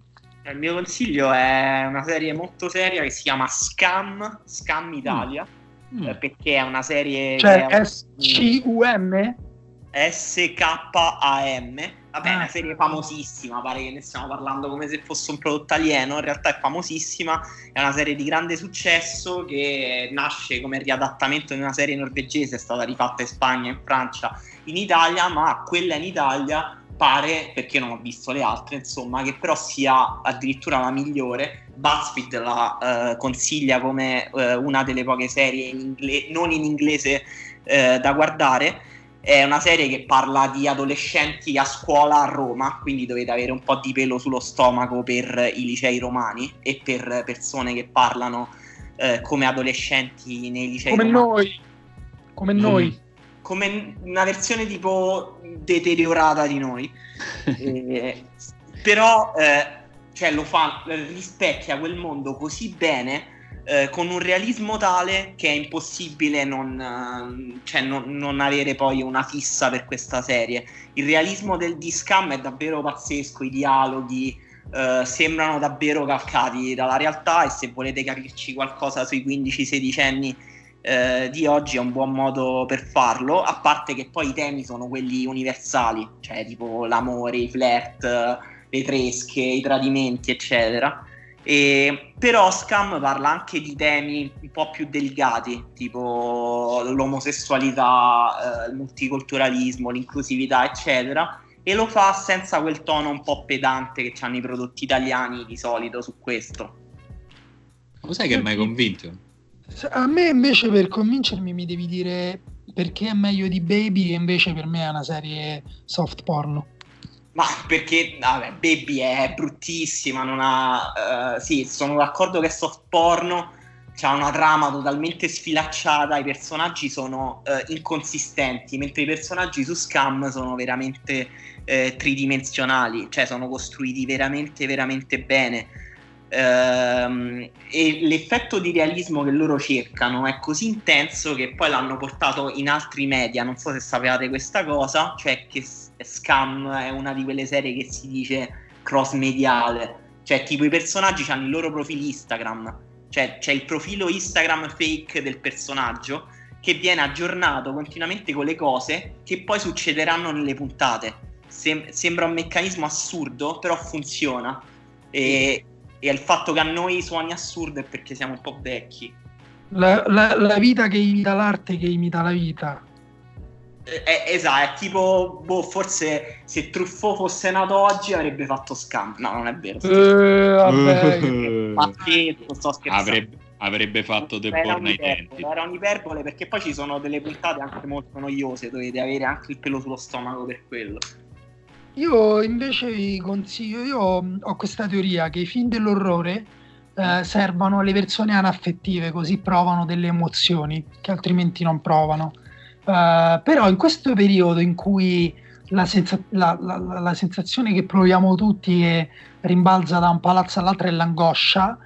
Il mio consiglio è una serie molto seria che si chiama Scam, Scam Italia, mm. perché è una serie, cioè che è S C U M? S K A M. Vabbè, ah, una serie famosissima, pare che ne stiamo parlando come se fosse un prodotto alieno, in realtà è famosissima, è una serie di grande successo che nasce come riadattamento di una serie norvegese, è stata rifatta in Spagna, in Francia, in Italia, ma quella in Italia pare, perché non ho visto le altre, insomma, che però sia addirittura la migliore. BuzzFeed la eh, consiglia come eh, una delle poche serie in ingle- non in inglese eh, da guardare. È una serie che parla di adolescenti a scuola a Roma, quindi dovete avere un po' di pelo sullo stomaco per i licei romani e per persone che parlano eh, come adolescenti nei licei come romani. Noi. Come mm. noi. come una versione tipo deteriorata di noi. eh, però eh, cioè lo fa, rispecchia quel mondo così bene, eh, con un realismo tale che è impossibile non, cioè, non, non avere poi una fissa per questa serie. Il realismo del di Scam è davvero pazzesco, i dialoghi Uh, sembrano davvero calcati dalla realtà, e se volete capirci qualcosa sui quindici sedici anni uh, di oggi è un buon modo per farlo, a parte che poi i temi sono quelli universali, cioè tipo l'amore, i flirt, le tresche, i tradimenti eccetera. E, però Scam parla anche di temi un po' più delicati, tipo l'omosessualità, uh, il multiculturalismo, l'inclusività eccetera, e lo fa senza quel tono un po' pedante che hanno i prodotti italiani di solito su questo. Lo sai che mi hai convinto? A me invece, per convincermi, mi devi dire perché è meglio di Baby, e invece per me è una serie soft porno. Ma perché, vabbè, Baby è bruttissima, non ha... Uh, sì, sono d'accordo che è soft porno, c'ha una trama totalmente sfilacciata, i personaggi sono eh, inconsistenti, mentre i personaggi su Scam sono veramente eh, tridimensionali, cioè sono costruiti veramente veramente bene, ehm, e l'effetto di realismo che loro cercano è così intenso che poi l'hanno portato in altri media. Non so se sapevate questa cosa, cioè che Scam è una di quelle serie che si dice cross mediale, cioè tipo i personaggi hanno i loro profili Instagram, cioè c'è il profilo Instagram fake del personaggio che viene aggiornato continuamente con le cose che poi succederanno nelle puntate. Sem- sembra un meccanismo assurdo, però funziona, e, e il fatto che a noi suoni assurdo è perché siamo un po' vecchi. La, la, la vita che imita l'arte che imita la vita. Eh, esatto, è tipo, boh, forse se Truffaut fosse nato oggi avrebbe fatto Scam. No, non è vero. Eh, vabbè. Ma sì, sto scherzando. Avrebbe, avrebbe fatto The Born Identity. Era un'iperbole, perché poi ci sono delle puntate anche molto noiose, dovete avere anche il pelo sullo stomaco per quello. Io invece vi consiglio, io ho questa teoria che i film dell'orrore eh, servano alle persone anaffettive, così provano delle emozioni che altrimenti non provano. Uh, però in questo periodo in cui la, senza- la, la, la sensazione che proviamo tutti, che rimbalza da un palazzo all'altro, è l'angoscia,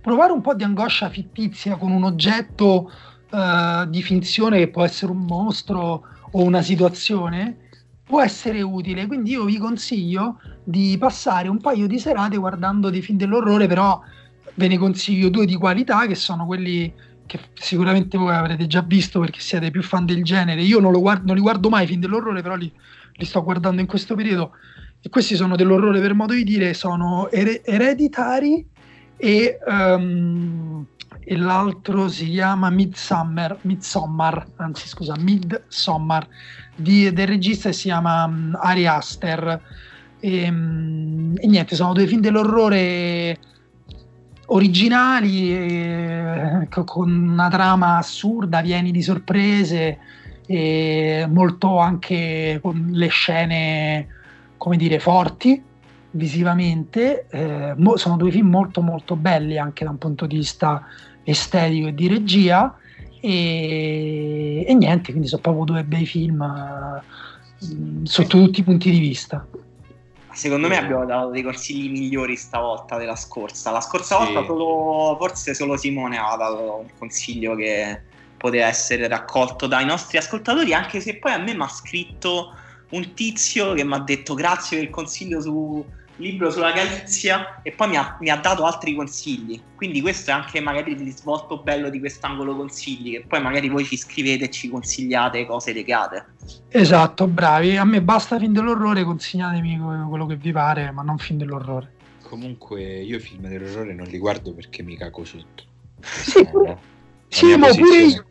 provare un po' di angoscia fittizia con un oggetto uh, di finzione, che può essere un mostro o una situazione, può essere utile. Quindi io vi consiglio di passare un paio di serate guardando dei film dell'orrore, però ve ne consiglio due di qualità, che sono quelli che sicuramente voi avrete già visto perché siete più fan del genere. Io non, lo guardo, non li guardo mai film dell'orrore, però li, li sto guardando in questo periodo, e questi sono dell'orrore per modo di dire, sono er- Ereditari e, um, e l'altro si chiama Midsommar, Midsommar anzi scusa, Midsommar di, del regista, che si chiama um, Ari Aster, e, um, e niente, sono due film dell'orrore originali, eh, con una trama assurda, pieni di sorprese, e molto anche con le scene, come dire, forti visivamente. Eh, mo- sono due film molto molto belli anche da un punto di vista estetico e di regia, e, e niente, quindi sono proprio due bei film eh, sotto tutti i punti di vista. Secondo me abbiamo dato dei consigli migliori stavolta della scorsa. La scorsa sì. volta solo, forse solo Simone ha dato un consiglio che poteva essere raccolto dai nostri ascoltatori, anche se poi a me mi ha scritto un tizio che mi ha detto grazie per il consiglio sul libro sulla Galizia, e poi mi ha, mi ha dato altri consigli. Quindi questo è anche magari il risvolto bello di quest'angolo consigli, che poi magari voi ci scrivete e ci consigliate cose legate. Esatto, bravi. A me basta film dell'orrore, consigliatemi quello che vi pare, ma non film dell'orrore. Comunque io film dell'orrore non li guardo perché mi cago sotto. Sì, pure, sì, ma pure io.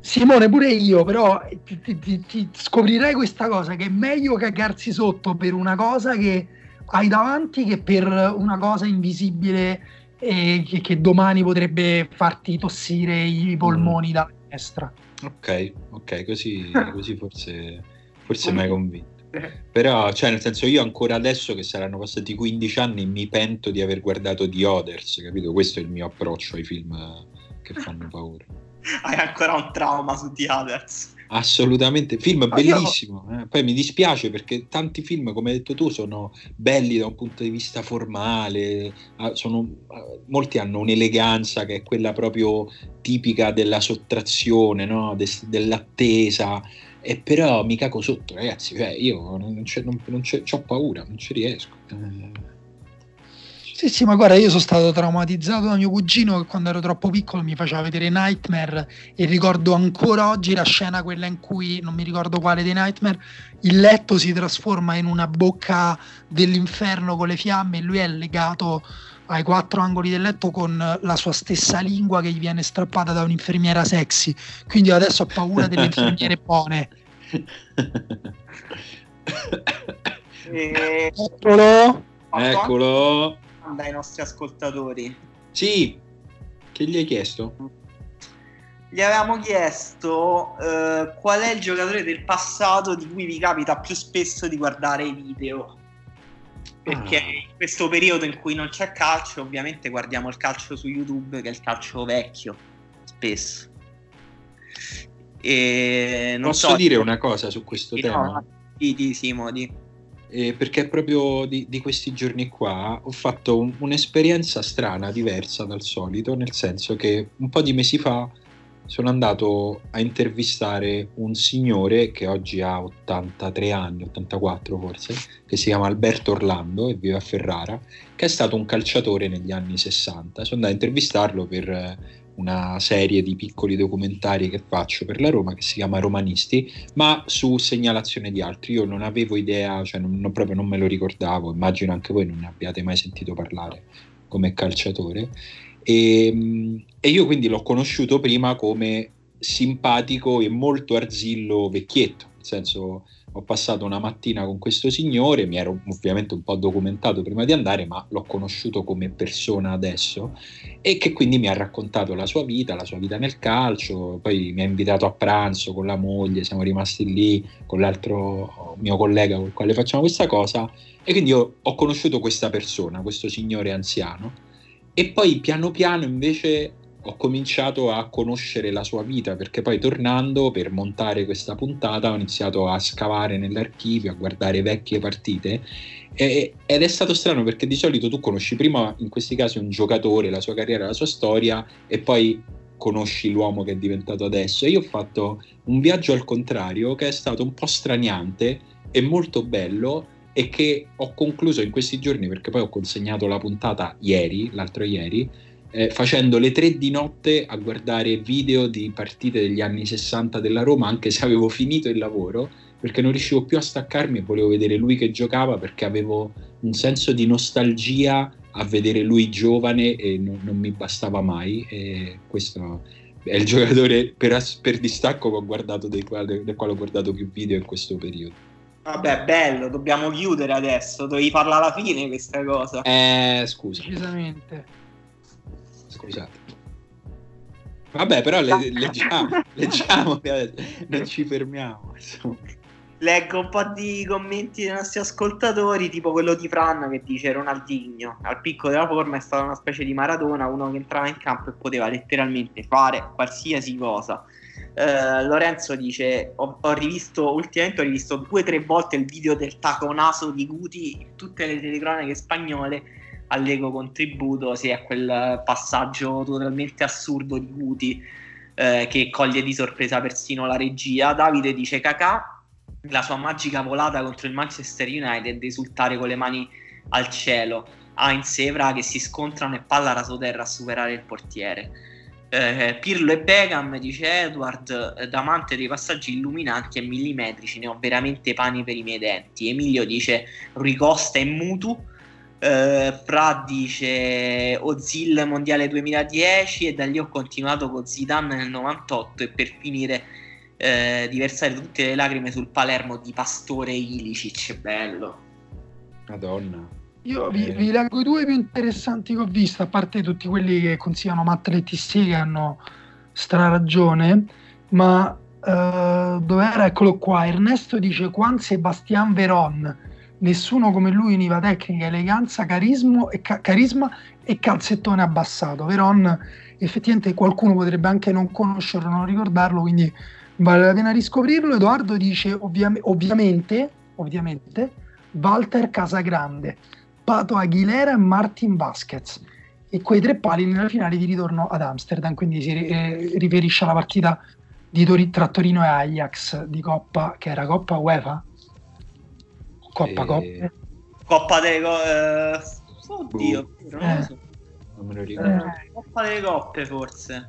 Simone, pure io, però ti, ti, ti scoprirei questa cosa, che è meglio cagarsi sotto per una cosa che hai davanti che per una cosa invisibile, e che, che domani potrebbe farti tossire i polmoni mm. dalla destra. Ok, ok, così, così forse, forse mi hai convinto. Però, cioè, nel senso, io ancora adesso che saranno passati quindici anni mi pento di aver guardato The Others, capito? Questo è il mio approccio ai film che fanno paura. Hai ancora un trauma su The Others? Assolutamente, film bellissimo. Eh. Poi mi dispiace perché tanti film, come hai detto tu, sono belli da un punto di vista formale, sono, molti hanno un'eleganza che è quella proprio tipica della sottrazione, no? De, dell'attesa, e però mi cago sotto, ragazzi, cioè, io non c'ho non, non paura, non ci riesco. Eh. Sì, sì, ma guarda, io sono stato traumatizzato da mio cugino che quando ero troppo piccolo mi faceva vedere Nightmare, e ricordo ancora oggi la scena quella in cui, non mi ricordo quale dei Nightmare, il letto si trasforma in una bocca dell'inferno con le fiamme e lui è legato ai quattro angoli del letto con la sua stessa lingua che gli viene strappata da un'infermiera sexy. Quindi adesso ho paura delle infermiere buone. E... Eccolo! Eccolo! Dai nostri ascoltatori. Sì, che gli hai chiesto? Gli avevamo chiesto eh, qual è il giocatore del passato di cui vi capita più spesso di guardare i video, perché ah. in questo periodo in cui non c'è calcio ovviamente guardiamo il calcio su YouTube, che è il calcio vecchio spesso, e non posso so, dire una cosa su questo sì, tema? No, sì, sì, Simo, di Eh, perché proprio di, di questi giorni qua ho fatto un, un'esperienza strana, diversa dal solito, nel senso che un po' di mesi fa sono andato a intervistare un signore che oggi ha ottantatré anni, ottantaquattro forse, che si chiama Alberto Orlando e vive a Ferrara, che è stato un calciatore negli anni sessanta. Sono andato a intervistarlo per una serie di piccoli documentari che faccio per la Roma, che si chiama Romanisti, ma su segnalazione di altri. Io non avevo idea, cioè non, non, proprio non me lo ricordavo, immagino anche voi non ne abbiate mai sentito parlare come calciatore, e, e io quindi l'ho conosciuto prima come simpatico e molto arzillo vecchietto, nel senso ho passato una mattina con questo signore, mi ero ovviamente un po' documentato prima di andare, ma l'ho conosciuto come persona adesso, e che quindi mi ha raccontato la sua vita, la sua vita nel calcio, poi mi ha invitato a pranzo con la moglie, siamo rimasti lì con l'altro mio collega con il quale facciamo questa cosa, e quindi io ho conosciuto questa persona, questo signore anziano, e poi piano piano invece ho cominciato a conoscere la sua vita, perché poi tornando per montare questa puntata ho iniziato a scavare nell'archivio, a guardare vecchie partite, e, ed è stato strano perché di solito tu conosci prima in questi casi un giocatore, la sua carriera, la sua storia, e poi conosci l'uomo che è diventato adesso, e io ho fatto un viaggio al contrario che è stato un po' straniante e molto bello, e che ho concluso in questi giorni perché poi ho consegnato la puntata ieri, l'altro ieri, Eh, facendo le tre di notte a guardare video di partite degli anni sessanta della Roma, anche se avevo finito il lavoro, perché non riuscivo più a staccarmi e volevo vedere lui che giocava, perché avevo un senso di nostalgia a vedere lui giovane e non, non mi bastava mai, e questo è il giocatore per, as- per distacco che ho guardato, del quale, del quale ho guardato più video in questo periodo. Vabbè, bello, dobbiamo chiudere adesso, dovevi farla alla fine questa cosa. Eh, scusa. Precisamente. Scusate, vabbè, però le, leggiamo, leggiamo, non ci fermiamo. Insomma. Leggo un po' di commenti dei nostri ascoltatori, tipo quello di Fran che dice: Ronaldinho al picco della forma è stata una specie di Maradona, uno che entrava in campo e poteva letteralmente fare qualsiasi cosa. Uh, Lorenzo dice: ho, ho rivisto ultimamente ho rivisto due o tre volte il video del taconaso di Guti in tutte le telecronache spagnole. Allego contributo, sì, a quel passaggio totalmente assurdo di Guti eh, che coglie di sorpresa persino la regia. Davide dice Kakà, la sua magica volata contro il Manchester United, esultare con le mani al cielo, Heinz e Evra che si scontrano e palla rasoterra a superare il portiere. Eh, Pirlo e Beckham, dice Edward, damante dei passaggi illuminanti e millimetrici, ne ho veramente pani per i miei denti. Emilio dice Rui Costa e Mutu. Uh, Fra dice Ozil mondiale duemiladieci e da lì ho continuato con Zidane nel novantotto e per finire uh, di versare tutte le lacrime sul Palermo di Pastore Ilicic. Bello, Madonna. Io vi, eh. vi leggo i due più interessanti che ho visto, a parte tutti quelli che consigliano Matt e T C che hanno straragione, ma uh, dov'era? Eccolo qua. Ernesto dice Juan Sebastián Verón, nessuno come lui univa tecnica, eleganza, carisma e, ca- carisma e calzettone abbassato. Veron effettivamente qualcuno potrebbe anche non conoscerlo, non ricordarlo, quindi Vale la pena riscoprirlo. Edoardo dice ovvia- ovviamente, ovviamente Walter Casagrande, Pato Aguilera e Martin Vasquez, e quei tre pali nella finale di ritorno ad Amsterdam, quindi si eh, riferisce alla partita di Tor- tra Torino e Ajax di Coppa, che era Coppa UEFA? Coppa e... Coppe? Coppa delle Coppe, eh... oddio, uh. non lo so. Eh. Non me lo ricordo. Eh. Coppa delle Coppe forse.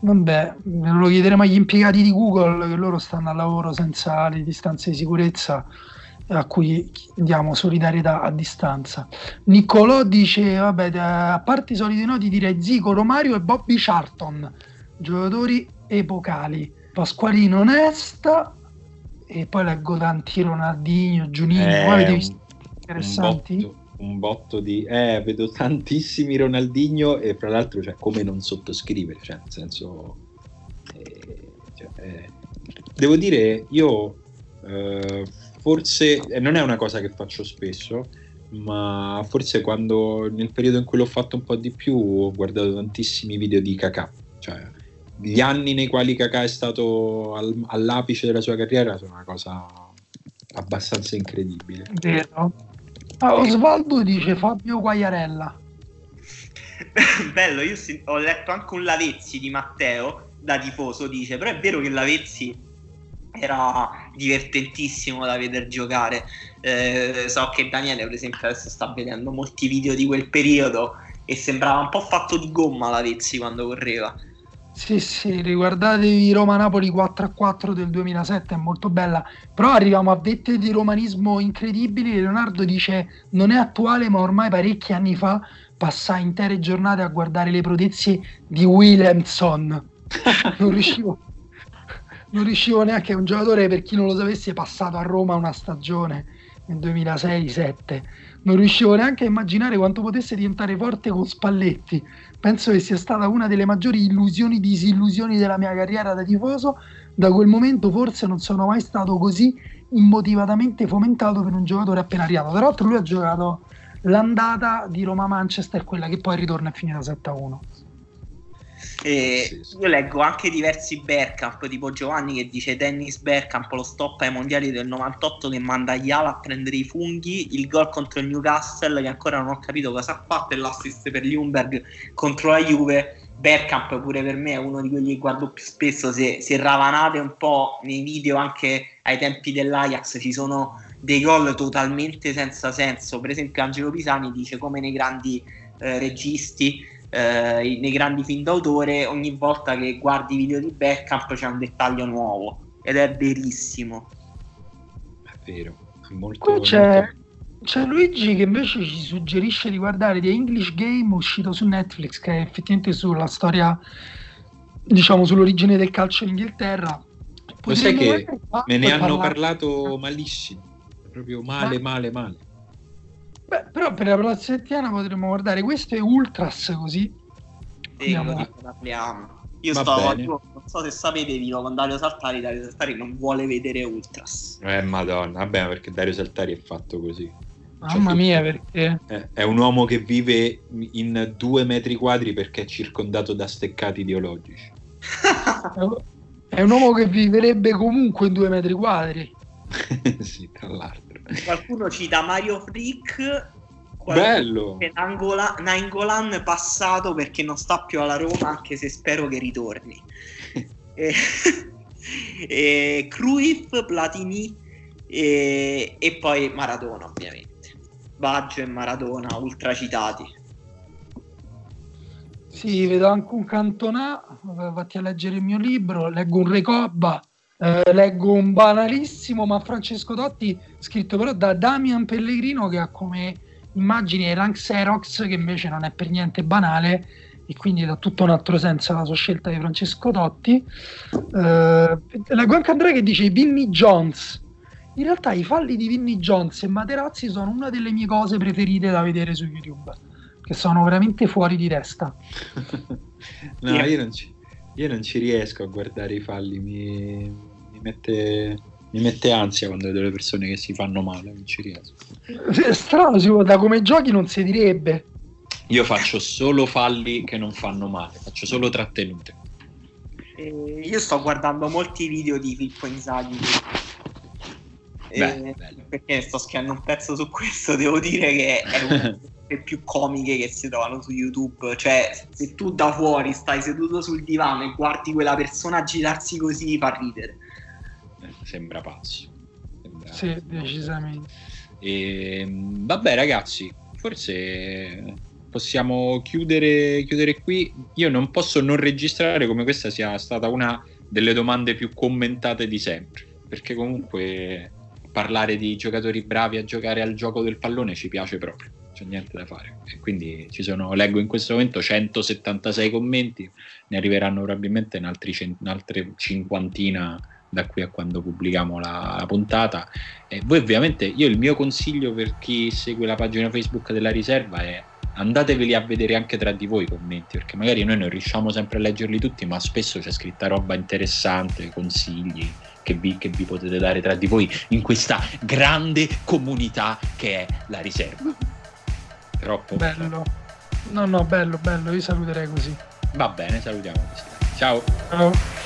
Vabbè, ve lo chiederemo agli impiegati di Google, che loro stanno al lavoro senza le distanze di sicurezza, a cui diamo solidarietà a distanza. Niccolò dice, vabbè, a parte i soliti noti, direi Zico, Romario e Bobby Charlton, giocatori epocali. Pasqualino Nesta, e poi leggo tanti Ronaldinho, Giunino, eh, visto? Interessanti. Un botto, un botto di... Eh, vedo tantissimi Ronaldinho, e fra l'altro, cioè, come non sottoscrivere, cioè, nel senso... Eh, cioè, eh. Devo dire, io... Eh, Forse eh, non è una cosa che faccio spesso, ma forse quando nel periodo in cui l'ho fatto un po' di più ho guardato tantissimi video di Kakà, cioè gli anni nei quali Kakà è stato al, all'apice della sua carriera sono una cosa abbastanza incredibile. Vero. Ah, Osvaldo dice Fabio Quagliarella. Bello, io si, ho letto anche un Lavezzi di Matteo da tifoso, dice, però è vero che Lavezzi era divertentissimo da veder giocare. Eh, so che Daniele per esempio adesso sta vedendo molti video di quel periodo e sembrava un po' fatto di gomma Lavezzi quando correva. Sì sì, riguardatevi Roma-Napoli quattro a quattro del duemilasette, è molto bella. Però arriviamo a vette di romanismo incredibili. Leonardo dice non è attuale, ma ormai parecchi anni fa passai intere giornate a guardare le protezie di Willemson. Non riuscivo Non riuscivo neanche, un giocatore, per chi non lo sapesse, è passato a Roma una stagione nel duemilasei duemilasette. Non riuscivo neanche a immaginare quanto potesse diventare forte con Spalletti. Penso che sia stata una delle maggiori illusioni, disillusioni della mia carriera da tifoso. Da quel momento forse non sono mai stato così immotivatamente fomentato per un giocatore appena arrivato. Tra l'altro lui ha giocato l'andata di Roma-Manchester, quella che poi ritorna e finita sette a uno. E io leggo anche diversi Bergkamp, tipo Giovanni che dice Dennis Bergkamp lo stoppa ai mondiali del novantotto che manda Ayala a prendere i funghi, il gol contro il Newcastle che ancora non ho capito cosa ha fatto, e l'assist per Ljungberg contro la Juve. Bergkamp pure per me è uno di quelli che guardo più spesso. Se, se ravanate un po' nei video anche ai tempi dell'Ajax ci sono dei gol totalmente senza senso. Per esempio Angelo Pisani dice come nei grandi eh, registi, Eh, nei grandi film d'autore, ogni volta che guardi video di Bergkamp c'è un dettaglio nuovo, ed è verissimo, è vero, è molto. Qui c'è, c'è Luigi che invece ci suggerisce di guardare The English Game, uscito su Netflix, che è effettivamente sulla storia, diciamo, sull'origine del calcio in Inghilterra. Lo sai che me ne hanno parlato malissimo, proprio male male male. Beh, però per la prossima settimana potremmo guardare questo e Ultras, così sì, parliamo. Io stavo, io non so se sapete, vivo con Dario Saltari. Dario Saltari non vuole vedere Ultras. Eh madonna, vabbè, perché Dario Saltari è fatto così. Mamma cioè, mia, perché? È, è un uomo che vive in due metri quadri perché è circondato da steccati ideologici. È un uomo che viverebbe comunque in due metri quadri. Sì, tra l'altro qualcuno cita Mario Frick, bello, Nainggolan passato perché non sta più alla Roma, anche se spero che ritorni. e, e Cruyff, Platini e, e poi Maradona, ovviamente Baggio e Maradona ultracitati. Sì, vedo anche un Cantona, vatti a leggere il mio libro. Leggo un Recoba. Uh, leggo un banalissimo ma Francesco Totti, scritto però da Damian Pellegrino, che ha come immagine Rank Xerox, che invece non è per niente banale e quindi dà tutto un altro senso alla sua scelta di Francesco Totti. Uh, leggo anche Andrea che dice Vinnie Jones. In realtà i falli di Vinnie Jones e Materazzi sono una delle mie cose preferite da vedere su YouTube, che sono veramente fuori di testa. No, yeah. io non ci io non ci riesco a guardare i falli, mi Mi mette, mi mette ansia quando vedo le persone che si fanno male, non ci riesco. È strano, da come giochi non si direbbe. Io faccio solo falli che non fanno male, faccio solo trattenute. E io sto guardando molti video di Filippo Inzaghi. Beh, perché sto schiando un pezzo su questo, devo dire che è una delle cose più comiche che si trovano su YouTube. Cioè, se tu da fuori stai seduto sul divano e guardi quella persona girarsi così, fa ridere. Eh, sembra pazzo. Sembra... Sì, decisamente. E, vabbè, ragazzi, forse possiamo chiudere, chiudere qui. Io non posso non registrare come questa sia stata una delle domande più commentate di sempre, perché comunque parlare di giocatori bravi a giocare al gioco del pallone ci piace proprio, c'è niente da fare. E quindi ci sono, leggo in questo momento centosettantasei commenti, ne arriveranno probabilmente in altri cent- un'altra cinquantina da qui a quando pubblichiamo la, la puntata. E voi ovviamente, io il mio consiglio per chi segue la pagina Facebook della Riserva è: andateveli a vedere anche tra di voi i commenti, perché magari noi non riusciamo sempre a leggerli tutti, ma spesso c'è scritta roba interessante, consigli che vi, che vi potete dare tra di voi in questa grande comunità che è la Riserva. Troppo bello. No, no, bello, bello, io saluterei così. Va bene, salutiamo. Ciao. Ciao.